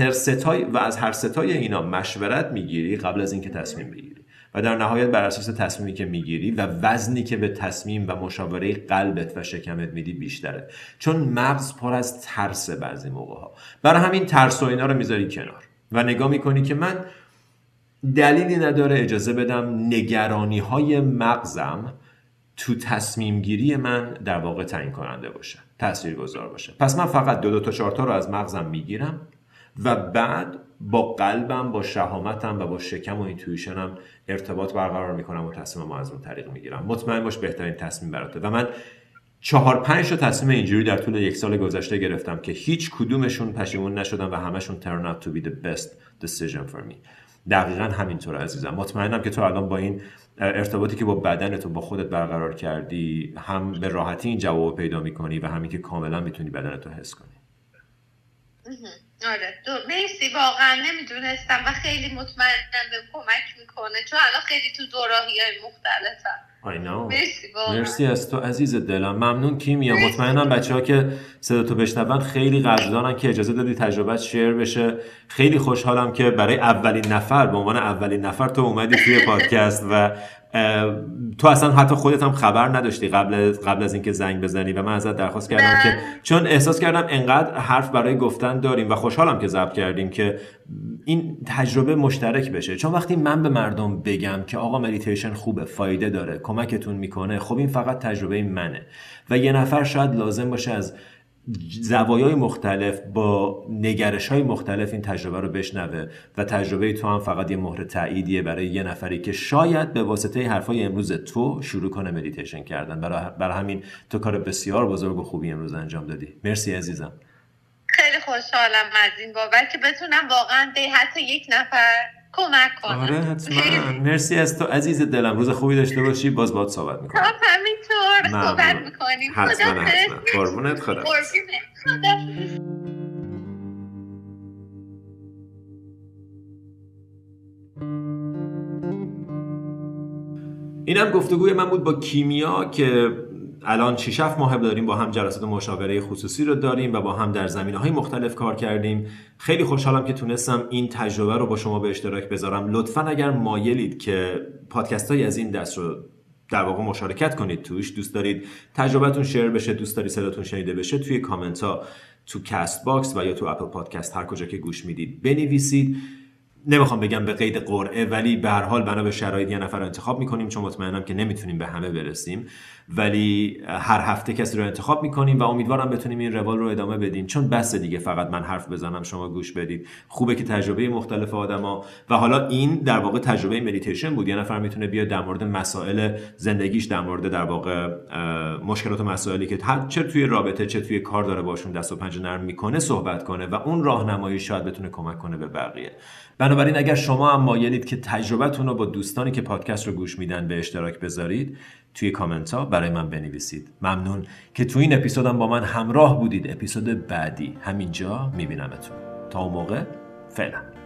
هر ستای اینا مشورت میگیری قبل از اینکه تصمیم بگیری و در نهایت بر اساس تصمیمی که میگیری و وزنی که به تصمیم و مشاوره قلبت و شکمت میدی بیشتره، چون مغز پر از ترس بعضی موقع‌ها. برای همین ترس و اینا رو میذاری کنار و نگاه میکنی که من دلیلی نداره اجازه بدم نگرانی‌های مغزم تو تصمیم گیری من در واقع تعیین کننده باشه، تاثیرگذار باشه. پس من فقط 2 تا 4 تا رو از مغزم میگیرم و بعد با قلبم، با شهامتم و با شکم و اینتویشنم ارتباط برقرار میکنم و تصمیمم از اون طریق میگیرم. مطمئن باش بهترین تصمیم براته. و من 4-5 تا تصمیم اینجوری در طول 1 سال گذشته گرفتم که هیچ کدومشون پشیمون نشدم و همشون turn out to be the best decision for me. دقیقاً همینطوره عزیزم. مطمئنم که تو الان با این ارتباطی که با بدنت و با خودت برقرار کردی هم به راحتی این جواب پیدا میکنی و همین که کاملا میتونی بدنت رو حس کنی. آره مرسی، واقعا نمیدونستم و خیلی مطمئنم به کمک میکنه چون الان خیلی تو دوراهی‌های مختلفم. مرسی واقعا. مرسی از تو عزیز دلم، ممنون کیمیا. مطمئنم بچه‌ها که صدا تو بشنون خیلی قدردانن که اجازه دادی تجربت شیر بشه. خیلی خوشحالم که برای اولین نفر، به عنوان اولین نفر تو اومدی توی پادکست و تو اصلا حتی خودت هم خبر نداشتی قبل از اینکه زنگ بزنی و من ازت درخواست کردم که چون احساس کردم انقدر حرف برای گفتن داریم و خوشحالم که ضبط کردیم که این تجربه مشترک بشه. چون وقتی من به مردم بگم که آقا مدیتیشن خوبه، فایده داره، کمکتون میکنه، خب این فقط تجربه منه و یه نفر شاید لازم باشه از زوایای مختلف با نگرش‌های مختلف این تجربه رو بشنوه و تجربه تو هم فقط یه مهر تاییدیه برای یه نفری که شاید به واسطه حرفای امروز تو شروع کنه مدیتیشن کردن. برای همین تو کار بسیار بزرگ و خوبی امروز انجام دادی. مرسی عزیزم، خیلی خوشحالم از این بابت که بتونم واقعا به حتی یک نفر کمک کنم. آره حتما. مرسی از تو عزیز دلم، روز خوبی داشته باشی، باهات صحبت می‌کنم. خب همینطور صحبت می‌کنیم. حتما قربونت، خدا اینم گفتگوی من بود با کیمیا که الان 6-7 ماه داریم با هم جلسات مشاوره خصوصی رو داریم و با هم در زمینه‌های مختلف کار کردیم. خیلی خوشحالم که تونستم این تجربه رو با شما به اشتراک بذارم. لطفاً اگر مایلید که پادکست‌های از این دست رو در واقع مشارکت کنید توش، دوست دارید تجربتون شیر بشه، دوست دارید صداتون شنیده بشه، توی کامنت ها تو کست باکس و یا تو اپل پادکست هر کجا که گوش میدید بنویسید. نمیخوام بگم به قید قرعه، ولی به هر حال بنا به شرایط یه نفر رو انتخاب میکنیم، چون مطمئنم که نمیتونیم به همه برسیم، ولی هر هفته کسی رو انتخاب میکنیم و امیدوارم بتونیم این روال رو ادامه بدیم. چون بس دیگه فقط من حرف بزنم شما گوش بدید. خوبه که تجربه مختلف آدما و حالا این در واقع تجربه مدیتیشن بود. یه نفر میتونه بیاد در مورد مسائل زندگیش، در مورد در واقع مشکلات و مسائلی که چه توی رابطه چه توی کار داره باشون دست و پنجه نرم میکنه صحبت کنه و اون راهنمایی شاید بتونه کمک کنه به بقیه. بنابراین اگر شما هم مایلید که تجربتون رو با دوستانی که پادکست رو گوش میدن به اشتراک بذارید، توی کامنت ها برای من بنویسید. ممنون که تو این اپیزودم با من همراه بودید. اپیزود بعدی همینجا میبینمتون. تا اون موقع فعلا.